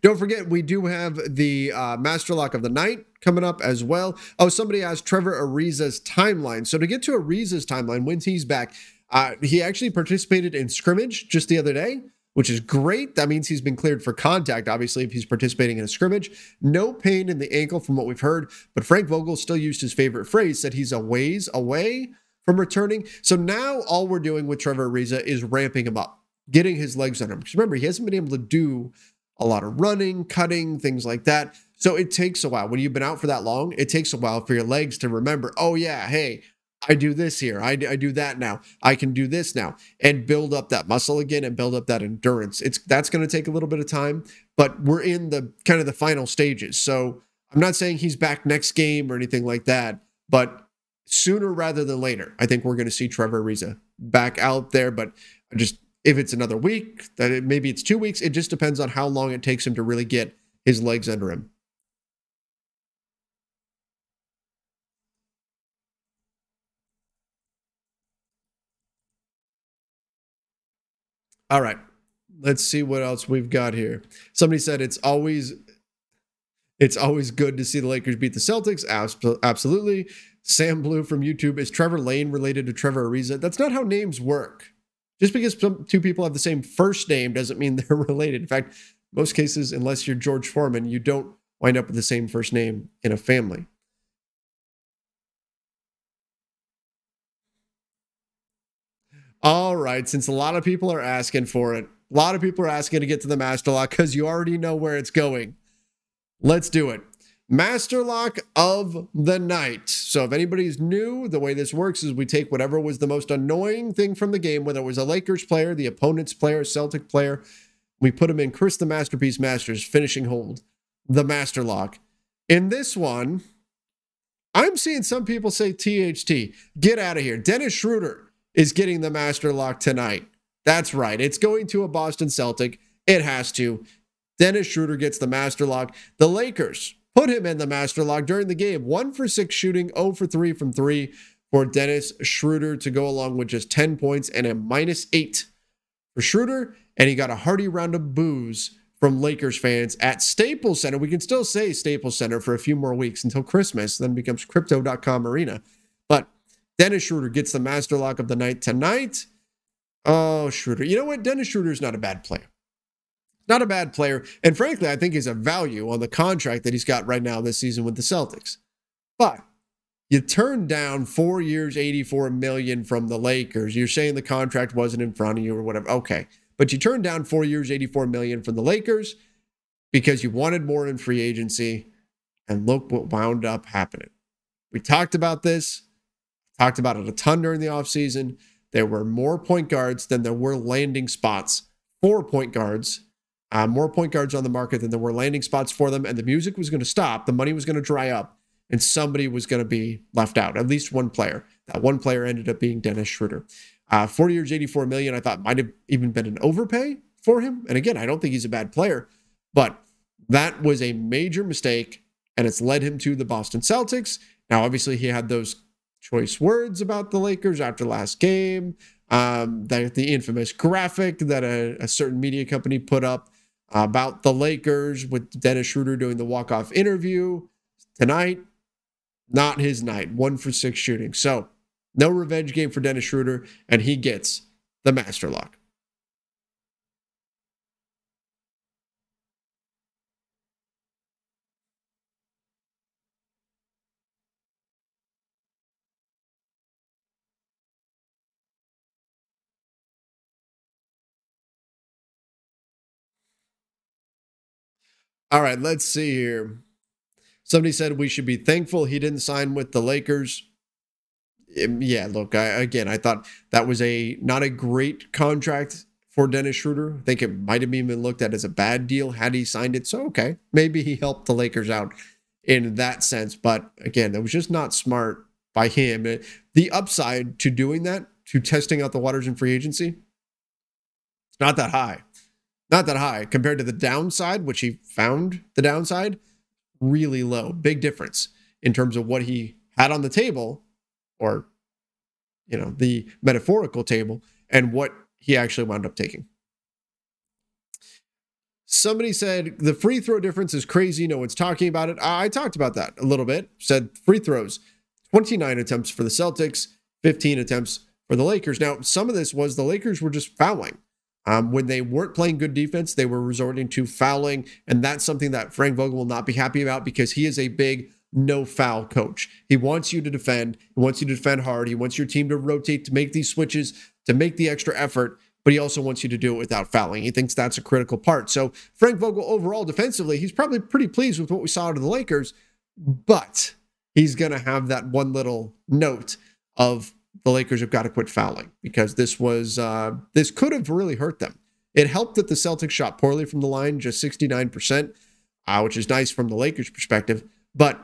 Don't forget, we do have the Master Lock of the Night coming up as well. Oh, somebody asked Trevor Ariza's timeline. So to get to Ariza's timeline, when he's back, he actually participated in scrimmage just the other day, which is great. That means he's been cleared for contact, obviously, if he's participating in a scrimmage. No pain in the ankle from what we've heard, but Frank Vogel still used his favorite phrase, that he's a ways away from returning. So now all we're doing with Trevor Ariza is ramping him up, getting his legs under him. Because remember, he hasn't been able to do a lot of running, cutting, things like that. So it takes a while. When you've been out for that long, it takes a while for your legs to remember, oh yeah, hey, I do this here. I do that now. I can do this now. And build up that muscle again and build up that endurance. That's going to take a little bit of time, but we're in the kind of the final stages. So I'm not saying he's back next game or anything like that, but sooner rather than later, I think we're going to see Trevor Ariza back out there. But just if it's another week, maybe it's 2 weeks, it just depends on how long it takes him to really get his legs under him. All right, let's see what else we've got here. Somebody said it's always good to see the Lakers beat the Celtics. Absolutely. Sam Blue from YouTube, is Trevor Lane related to Trevor Ariza? That's not how names work. Just because two people have the same first name doesn't mean they're related. In fact, most cases, unless you're George Foreman, you don't wind up with the same first name in a family. All right, since a lot of people are asking for it, a lot of people are asking to get to the Master Lock because you already know where it's going. Let's do it. Master Lock of the Night. So if anybody's new, the way this works is we take whatever was the most annoying thing from the game, whether it was a Lakers player, the opponent's player, Celtic player, we put them in Chris the Masterpiece Masters finishing hold, the Master Lock. In this one, I'm seeing some people say THT. Get out of here. Dennis Schroeder is getting the Master Lock tonight. That's right. It's going to a Boston Celtic. It has to. Dennis Schroeder gets the Master Lock. The Lakers put him in the Master Lock during the game. 1-for-6 shooting, 0-for-3 from 3 for Dennis Schroeder, to go along with just 10 points and a -8 for Schroeder. And he got a hearty round of boos from Lakers fans at Staples Center. We can still say Staples Center for a few more weeks until Christmas, then becomes Crypto.com Arena. But Dennis Schroeder gets the Master Lock of the Night tonight. Oh, Schroeder. You know what? Dennis Schroeder's not a bad player. Not a bad player. And frankly, I think he's a value on the contract that he's got right now this season with the Celtics. But you turned down 4 years, $84 million from the Lakers. You're saying the contract wasn't in front of you or whatever. Okay. But you turned down 4 years, $84 million from the Lakers because you wanted more in free agency. And look what wound up happening. We talked about this. Talked about it a ton during the offseason. There were more point guards than there were landing spots for point guards. More point guards on the market than there were landing spots for them, and the music was going to stop, the money was going to dry up, and somebody was going to be left out, at least one player. That one player ended up being Dennis Schroeder. 4 years, $84 million, I thought might have even been an overpay for him. And again, I don't think he's a bad player, but that was a major mistake, and it's led him to the Boston Celtics. Now, obviously, he had those choice words about the Lakers after last game, the infamous graphic that a certain media company put up about the Lakers with Dennis Schroeder doing the walk-off interview. Tonight, not his night. 1-for-6 shooting. So, no revenge game for Dennis Schroeder, and he gets the master lock. All right, let's see here. Somebody said we should be thankful he didn't sign with the Lakers. Yeah, look, I thought that was not a great contract for Dennis Schroeder. I think it might have even looked at as a bad deal had he signed it. So, okay, maybe he helped the Lakers out in that sense. But, again, that was just not smart by him. The upside to doing that, to testing out the waters in free agency, it's not that high. Not that high compared to the downside, which he found the downside really low. Big difference in terms of what he had on the table, or, you know, the metaphorical table, and what he actually wound up taking. Somebody said the free throw difference is crazy. No one's talking about it. I talked about that a little bit. Said free throws, 29 attempts for the Celtics, 15 attempts for the Lakers. Now, some of this was the Lakers were just fouling. When they weren't playing good defense, they were resorting to fouling, and that's something that Frank Vogel will not be happy about, because he is a big no-foul coach. He wants you to defend. He wants you to defend hard. He wants your team to rotate, to make these switches, to make the extra effort, but he also wants you to do it without fouling. He thinks that's a critical part. So Frank Vogel overall defensively, he's probably pretty pleased with what we saw out of the Lakers, but he's going to have that one little note of, the Lakers have got to quit fouling, because this could have really hurt them. It helped that the Celtics shot poorly from the line, just 69%, which is nice from the Lakers' perspective, but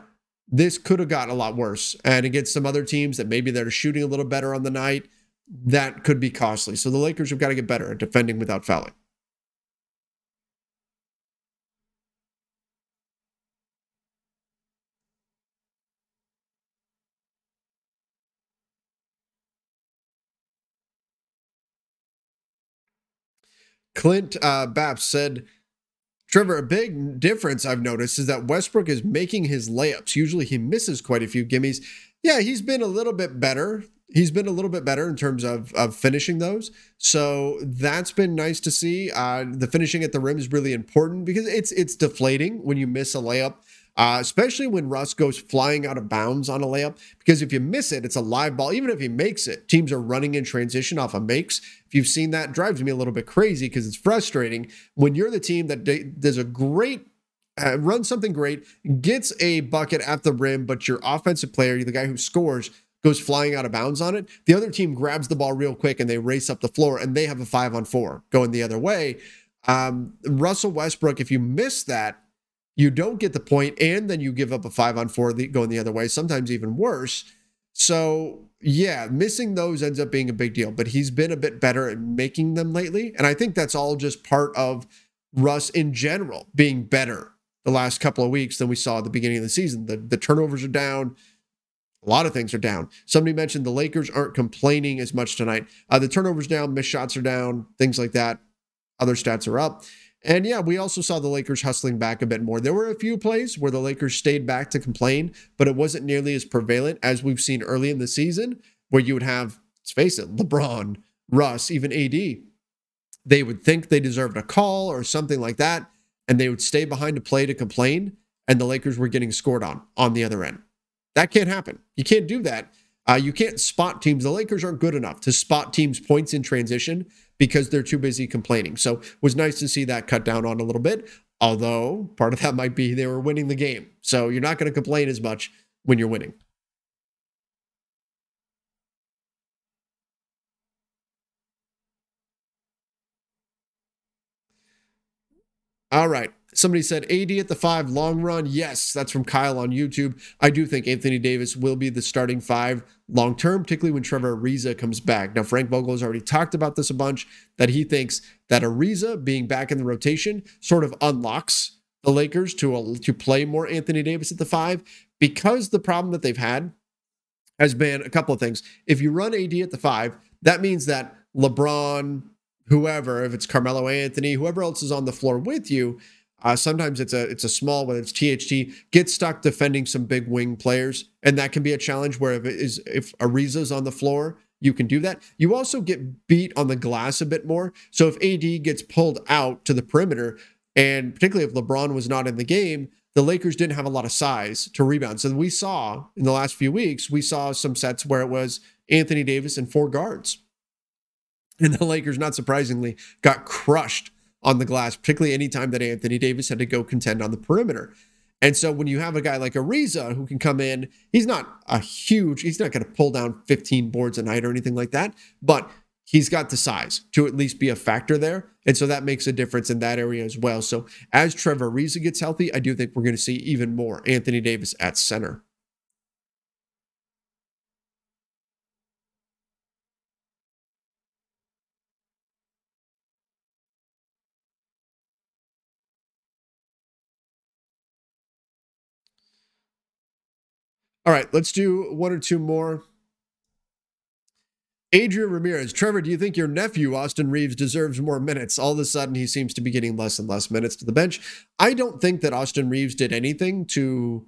this could have gotten a lot worse. And against some other teams that maybe they're shooting a little better on the night, that could be costly. So the Lakers have got to get better at defending without fouling. Clint Baps said, Trevor, a big difference I've noticed is that Westbrook is making his layups. Usually he misses quite a few gimmies. Yeah, he's been a little bit better. He's been a little bit better in terms of finishing those. So that's been nice to see. The finishing at the rim is really important, because it's deflating when you miss a layup, especially when Russ goes flying out of bounds on a layup. Because if you miss it, it's a live ball. Even if he makes it, teams are running in transition off of makes. If you've seen that, it drives me a little bit crazy, because it's frustrating when you're the team that does a great run, something great, gets a bucket at the rim, but your offensive player, the guy who scores, goes flying out of bounds on it. The other team grabs the ball real quick and they race up the floor, and they have a 5-on-4 going the other way. Russell Westbrook, if you miss that, you don't get the point, and then you give up a 5-on-4 going the other way, sometimes even worse. So, yeah, missing those ends up being a big deal, but he's been a bit better at making them lately. And I think that's all just part of Russ in general being better the last couple of weeks than we saw at the beginning of the season. The turnovers are down. A lot of things are down. Somebody mentioned the Lakers aren't complaining as much tonight. The turnovers down, missed shots are down, things like that. Other stats are up. And yeah, we also saw the Lakers hustling back a bit more. There were a few plays where the Lakers stayed back to complain, but it wasn't nearly as prevalent as we've seen early in the season, where you would have, let's face it, LeBron, Russ, even AD. They would think they deserved a call or something like that, and they would stay behind to play to complain, and the Lakers were getting scored on the other end. That can't happen. You can't do that. You can't spot teams. The Lakers aren't good enough to spot teams' points in transition, because they're too busy complaining. So it was nice to see that cut down on a little bit, although part of that might be they were winning the game. So you're not going to complain as much when you're winning. All right. Somebody said AD at the 5 long run. Yes, that's from Kyle on YouTube. I do think Anthony Davis will be the starting 5 long term, particularly when Trevor Ariza comes back. Now, Frank Vogel has already talked about this a bunch, that he thinks that Ariza being back in the rotation sort of unlocks the Lakers to play more Anthony Davis at the 5, because the problem that they've had has been a couple of things. If you run AD at the 5, that means that LeBron, whoever, if it's Carmelo Anthony, whoever else is on the floor with you, Sometimes it's a small, whether it's THT, gets stuck defending some big wing players, and that can be a challenge where if Ariza's on the floor, you can do that. You also get beat on the glass a bit more. So if AD gets pulled out to the perimeter, and particularly if LeBron was not in the game, the Lakers didn't have a lot of size to rebound. So we saw in the last few weeks, we saw some sets where it was Anthony Davis and four guards. And the Lakers, not surprisingly, got crushed on the glass, particularly any time that Anthony Davis had to go contend on the perimeter. And so when you have a guy like Ariza who can come in, he's not going to pull down 15 boards a night or anything like that, but he's got the size to at least be a factor there. And so that makes a difference in that area as well. So as Trevor Ariza gets healthy, I do think we're going to see even more Anthony Davis at center. All right, let's do one or two more. Adrian Ramirez, Trevor, do you think your nephew, Austin Reeves, deserves more minutes? All of a sudden, he seems to be getting less and less minutes to the bench. I don't think that Austin Reeves did anything to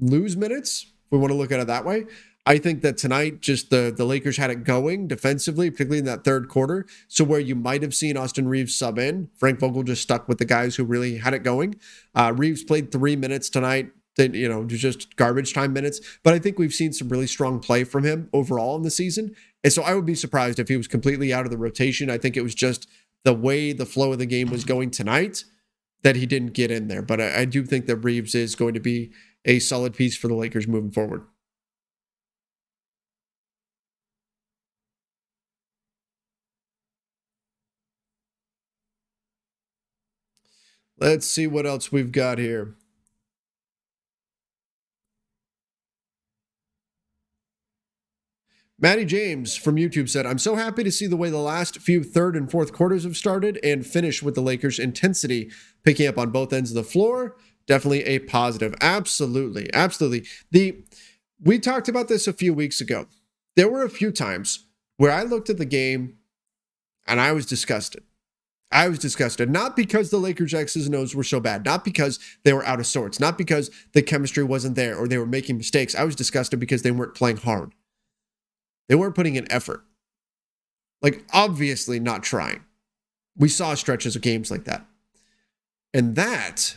lose minutes, if we want to look at it that way. I think that tonight, just the Lakers had it going defensively, particularly in that third quarter. So where you might have seen Austin Reeves sub in, Frank Vogel just stuck with the guys who really had it going. Reeves played 3 minutes tonight. That, just garbage time minutes. But I think we've seen some really strong play from him overall in the season. And so I would be surprised if he was completely out of the rotation. I think it was just the way the flow of the game was going tonight that he didn't get in there. But I do think that Reeves is going to be a solid piece for the Lakers moving forward. Let's see what else we've got here. Maddie James from YouTube said, I'm so happy to see the way the last few third and fourth quarters have started and finished with the Lakers' intensity picking up on both ends of the floor. Definitely a positive. Absolutely. Absolutely. We talked about this a few weeks ago. There were a few times where I looked at the game and I was disgusted. I was disgusted, not because the Lakers' X's and O's were so bad, not because they were out of sorts, not because the chemistry wasn't there or they were making mistakes. I was disgusted because they weren't playing hard. They weren't putting in effort. Like, obviously not trying. We saw stretches of games like that. And that,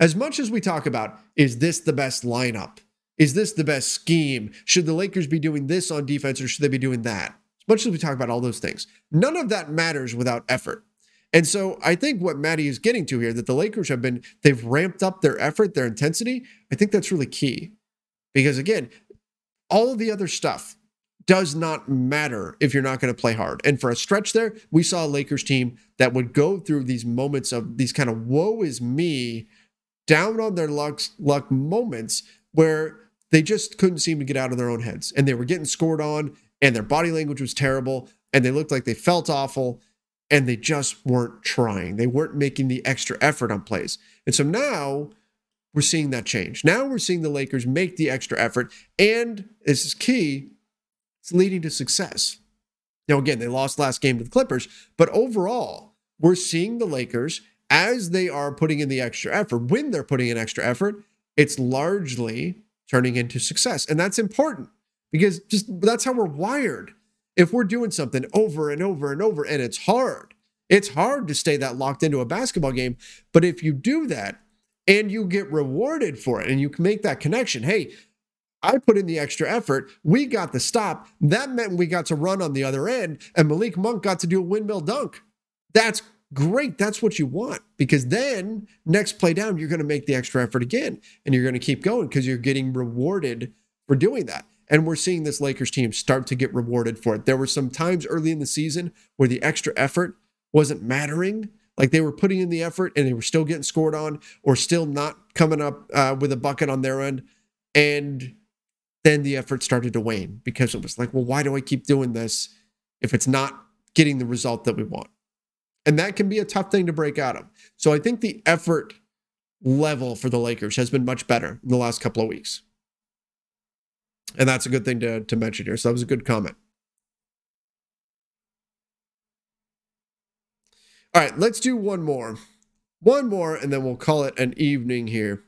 as much as we talk about, is this the best lineup? Is this the best scheme? Should the Lakers be doing this on defense or should they be doing that? As much as we talk about all those things, none of that matters without effort. And so I think what Maddie is getting to here, that the Lakers they've ramped up their effort, their intensity. I think that's really key. Because again, all of the other stuff does not matter if you're not going to play hard. And for a stretch there, we saw a Lakers team that would go through these moments of these kind of woe is me, down on their luck moments where they just couldn't seem to get out of their own heads. And they were getting scored on, and their body language was terrible, and they looked like they felt awful, and they just weren't trying. They weren't making the extra effort on plays. And so now we're seeing that change. Now we're seeing the Lakers make the extra effort, and this is key, it's leading to success. Now, again, they lost last game to the Clippers, but overall, we're seeing the Lakers, as they are putting in the extra effort, when they're putting in extra effort, it's largely turning into success. And that's important because just that's how we're wired. If we're doing something over and over and over, and it's hard to stay that locked into a basketball game. But if you do that and you get rewarded for it and you can make that connection, hey, I put in the extra effort. We got the stop. That meant we got to run on the other end, and Malik Monk got to do a windmill dunk. That's great. That's what you want, because then next play down, you're going to make the extra effort again, and you're going to keep going because you're getting rewarded for doing that. And we're seeing this Lakers team start to get rewarded for it. There were some times early in the season where the extra effort wasn't mattering. Like they were putting in the effort, and they were still getting scored on or still not coming up with a bucket on their end. And then the effort started to wane because it was like, well, why do I keep doing this if it's not getting the result that we want? And that can be a tough thing to break out of. So I think the effort level for the Lakers has been much better in the last couple of weeks. And that's a good thing to mention here. So that was a good comment. All right, let's do one more. One more, and then we'll call it an evening here.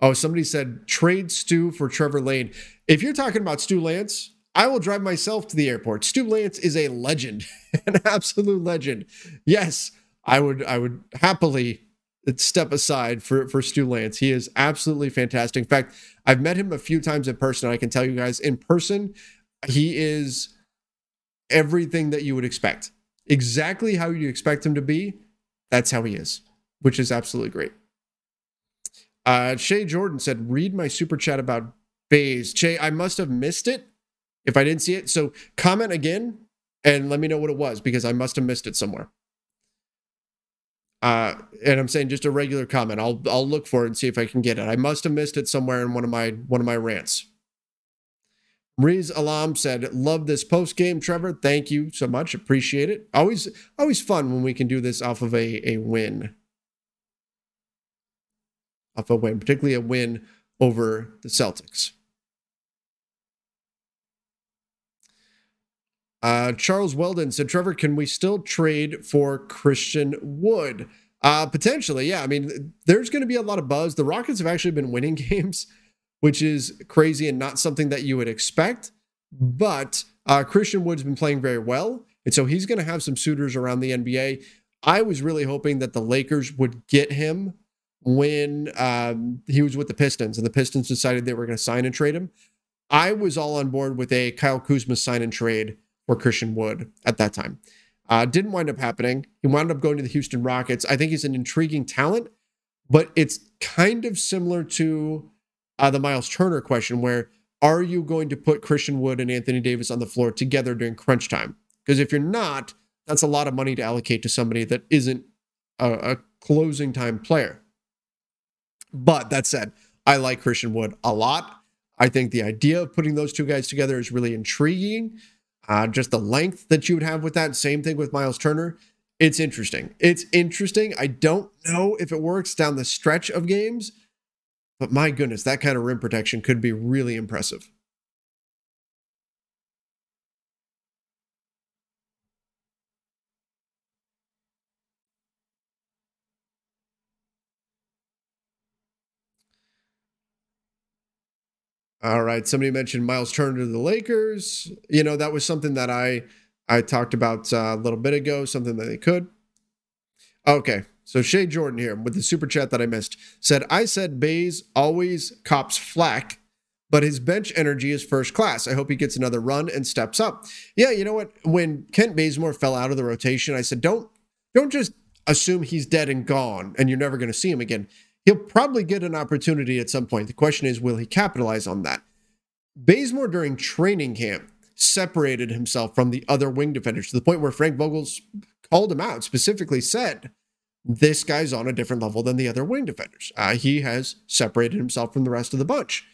Oh, somebody said trade Stu for Trevor Lane. If you're talking about Stu Lantz, I will drive myself to the airport. Stu Lantz is a legend, an absolute legend. Yes, I would happily step aside for Stu Lantz. He is absolutely fantastic. In fact, I've met him a few times in person. I can tell you guys, in person, he is everything that you would expect. Exactly how you expect him to be, that's how he is, which is absolutely great. Shay Jordan said, read my super chat about Baze. Shay, I must have missed it if I didn't see it. So comment again and let me know what it was, because I must have missed it somewhere. And I'm saying just a regular comment. I'll look for it and see if I can get it. I must have missed it somewhere in one of my rants. Riz Alam said, love this post game, Trevor. Thank you so much. Appreciate it. Always fun when we can do this off of a win. Off a win, particularly a win over the Celtics. Charles Weldon said, Trevor, can we still trade for Christian Wood? Potentially, yeah. I mean, there's going to be a lot of buzz. The Rockets have actually been winning games, which is crazy and not something that you would expect. But Christian Wood's been playing very well, and so he's going to have some suitors around the NBA. I was really hoping that the Lakers would get him when he was with the Pistons, and the Pistons decided they were going to sign and trade him. I was all on board with a Kyle Kuzma sign and trade for Christian Wood at that time. Didn't wind up happening. He wound up going to the Houston Rockets. I think he's an intriguing talent, but it's kind of similar to the Myles Turner question, where are you going to put Christian Wood and Anthony Davis on the floor together during crunch time? Because if you're not, that's a lot of money to allocate to somebody that isn't a closing time player. But that said, I like Christian Wood a lot. I think the idea of putting those two guys together is really intriguing. Just the length that you would have with that. Same thing with Myles Turner. It's interesting. I don't know if it works down the stretch of games, but my goodness, that kind of rim protection could be really impressive. All right, somebody mentioned Myles Turner to the Lakers. You know, that was something that I talked about a little bit ago, something that they could. Okay, so Shay Jordan here with the super chat that I missed said, I said Baze always cops flack, but his bench energy is first class. I hope he gets another run and steps up. Yeah, you know what? When Kent Bazemore fell out of the rotation, I said, don't just assume he's dead and gone and you're never going to see him again. He'll probably get an opportunity at some point. The question is, will he capitalize on that? Bazemore during training camp separated himself from the other wing defenders to the point where Frank Vogel called him out, specifically said, this guy's on a different level than the other wing defenders. He has separated himself from the rest of the bunch.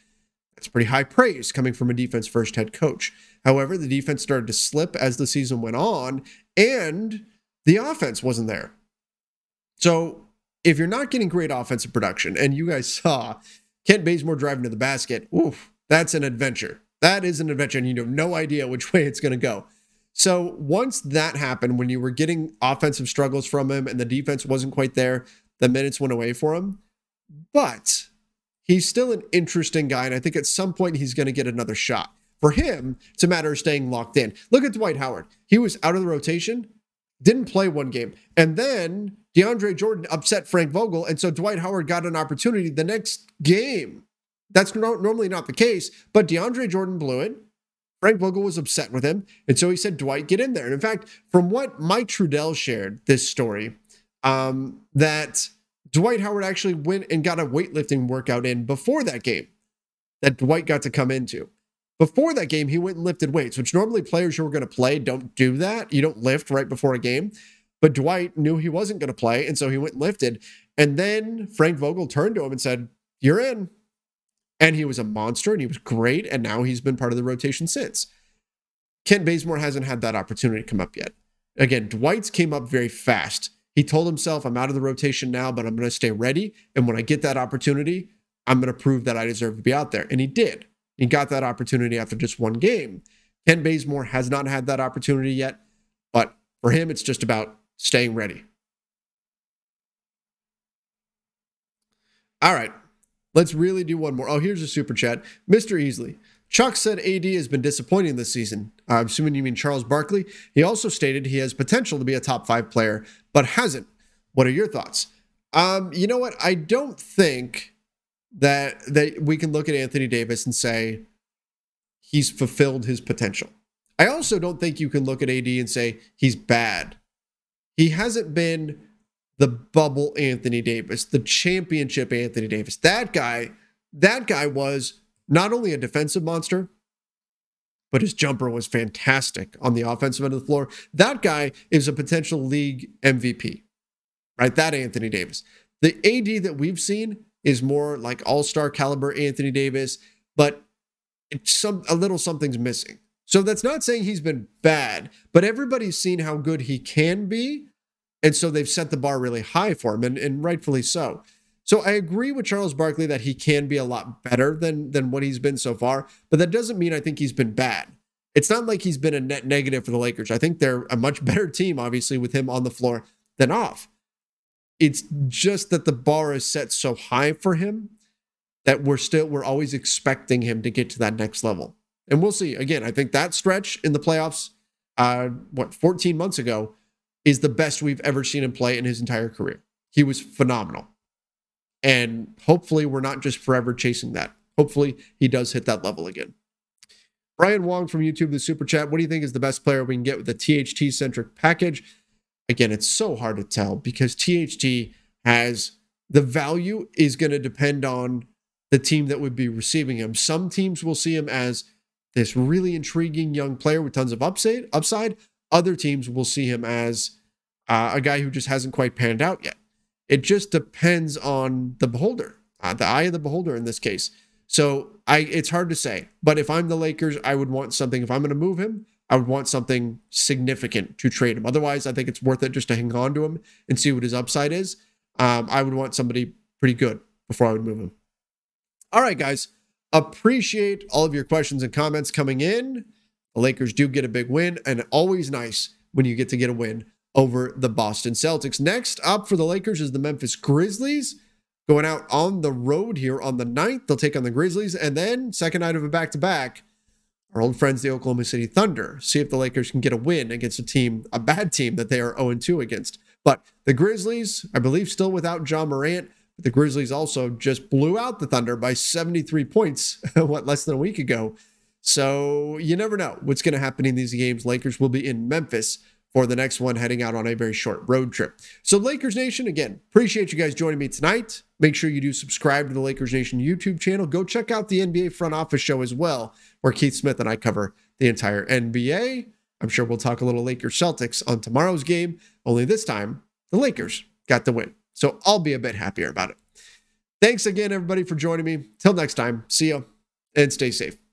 That's pretty high praise coming from a defense-first head coach. However, the defense started to slip as the season went on, and the offense wasn't there. So if you're not getting great offensive production, and you guys saw Kent Bazemore driving to the basket, oof, that's an adventure. That is an adventure, and you have no idea which way it's going to go. So once that happened, when you were getting offensive struggles from him and the defense wasn't quite there, the minutes went away for him. But he's still an interesting guy, and I think at some point he's going to get another shot. For him, it's a matter of staying locked in. Look at Dwight Howard. He was out of the rotation, didn't play one game, and then DeAndre Jordan upset Frank Vogel, and so Dwight Howard got an opportunity the next game. That's normally not the case, but DeAndre Jordan blew it. Frank Vogel was upset with him, and so he said, Dwight, get in there. And in fact, from what Mike Trudell shared this story, that Dwight Howard actually went and got a weightlifting workout in before that game that Dwight got to come into. Before that game, he went and lifted weights, which normally players who are going to play don't do that. You don't lift right before a game. But Dwight knew he wasn't going to play, and so he went and lifted. And then Frank Vogel turned to him and said, you're in. And he was a monster, and he was great, and now he's been part of the rotation since. Kent Bazemore hasn't had that opportunity come up yet. Again, Dwight's came up very fast. He told himself, I'm out of the rotation now, but I'm going to stay ready. And when I get that opportunity, I'm going to prove that I deserve to be out there. And he did. He got that opportunity after just one game. Kent Bazemore has not had that opportunity yet, but for him, it's just about staying ready. All right. Let's really do one more. Oh, here's a super chat. Mr. Easley. Chuck said AD has been disappointing this season. I'm assuming you mean Charles Barkley. He also stated he has potential to be a top five player, but hasn't. What are your thoughts? You know what? I don't think that we can look at Anthony Davis and say he's fulfilled his potential. I also don't think you can look at AD and say he's bad. He hasn't been the bubble Anthony Davis, the championship Anthony Davis. That guy was not only a defensive monster, but his jumper was fantastic on the offensive end of the floor. That guy is a potential league MVP, right? That Anthony Davis. The AD that we've seen is more like all-star caliber Anthony Davis, but something's missing. So that's not saying he's been bad, but everybody's seen how good he can be, and so they've set the bar really high for him, and rightfully so. So I agree with Charles Barkley that he can be a lot better than what he's been so far, but that doesn't mean I think he's been bad. It's not like he's been a net negative for the Lakers. I think they're a much better team, obviously, with him on the floor than off. It's just that the bar is set so high for him that we're always expecting him to get to that next level. And we'll see. Again, I think that stretch in the playoffs, 14 months ago, is the best we've ever seen him play in his entire career. He was phenomenal. And hopefully we're not just forever chasing that. Hopefully he does hit that level again. Brian Wong from YouTube, the super chat. What do you think is the best player we can get with a THT-centric package? Again, it's so hard to tell because THT has the value is going to depend on the team that would be receiving him. Some teams will see him as this really intriguing young player with tons of upside. Other teams will see him as a guy who just hasn't quite panned out yet. It just depends on the beholder, the eye of the beholder in this case. So it's hard to say. But if I'm the Lakers, I would want something. If I'm going to move him, I would want something significant to trade him. Otherwise, I think it's worth it just to hang on to him and see what his upside is. I would want somebody pretty good before I would move him. All right, guys. Appreciate all of your questions and comments coming in. The Lakers do get a big win, and always nice when you get a win over the Boston Celtics. Next up for the Lakers is the Memphis Grizzlies going out on the road here on the 9th. They'll take on the Grizzlies, and then second night of a back-to-back, our old friends, the Oklahoma City Thunder, see if the Lakers can get a win against a bad team that they are 0-2 against. But the Grizzlies, I believe, still without Ja Morant. The Grizzlies also just blew out the Thunder by 73 points, less than a week ago. So you never know what's going to happen in these games. Lakers will be in Memphis for the next one, heading out on a very short road trip. So Lakers Nation, again, appreciate you guys joining me tonight. Make sure you do subscribe to the Lakers Nation YouTube channel. Go check out the NBA Front Office Show as well, where Keith Smith and I cover the entire NBA. I'm sure we'll talk a little Lakers Celtics on tomorrow's game, only this time the Lakers got the win. So I'll be a bit happier about it. Thanks again, everybody, for joining me. Till next time, see you and stay safe.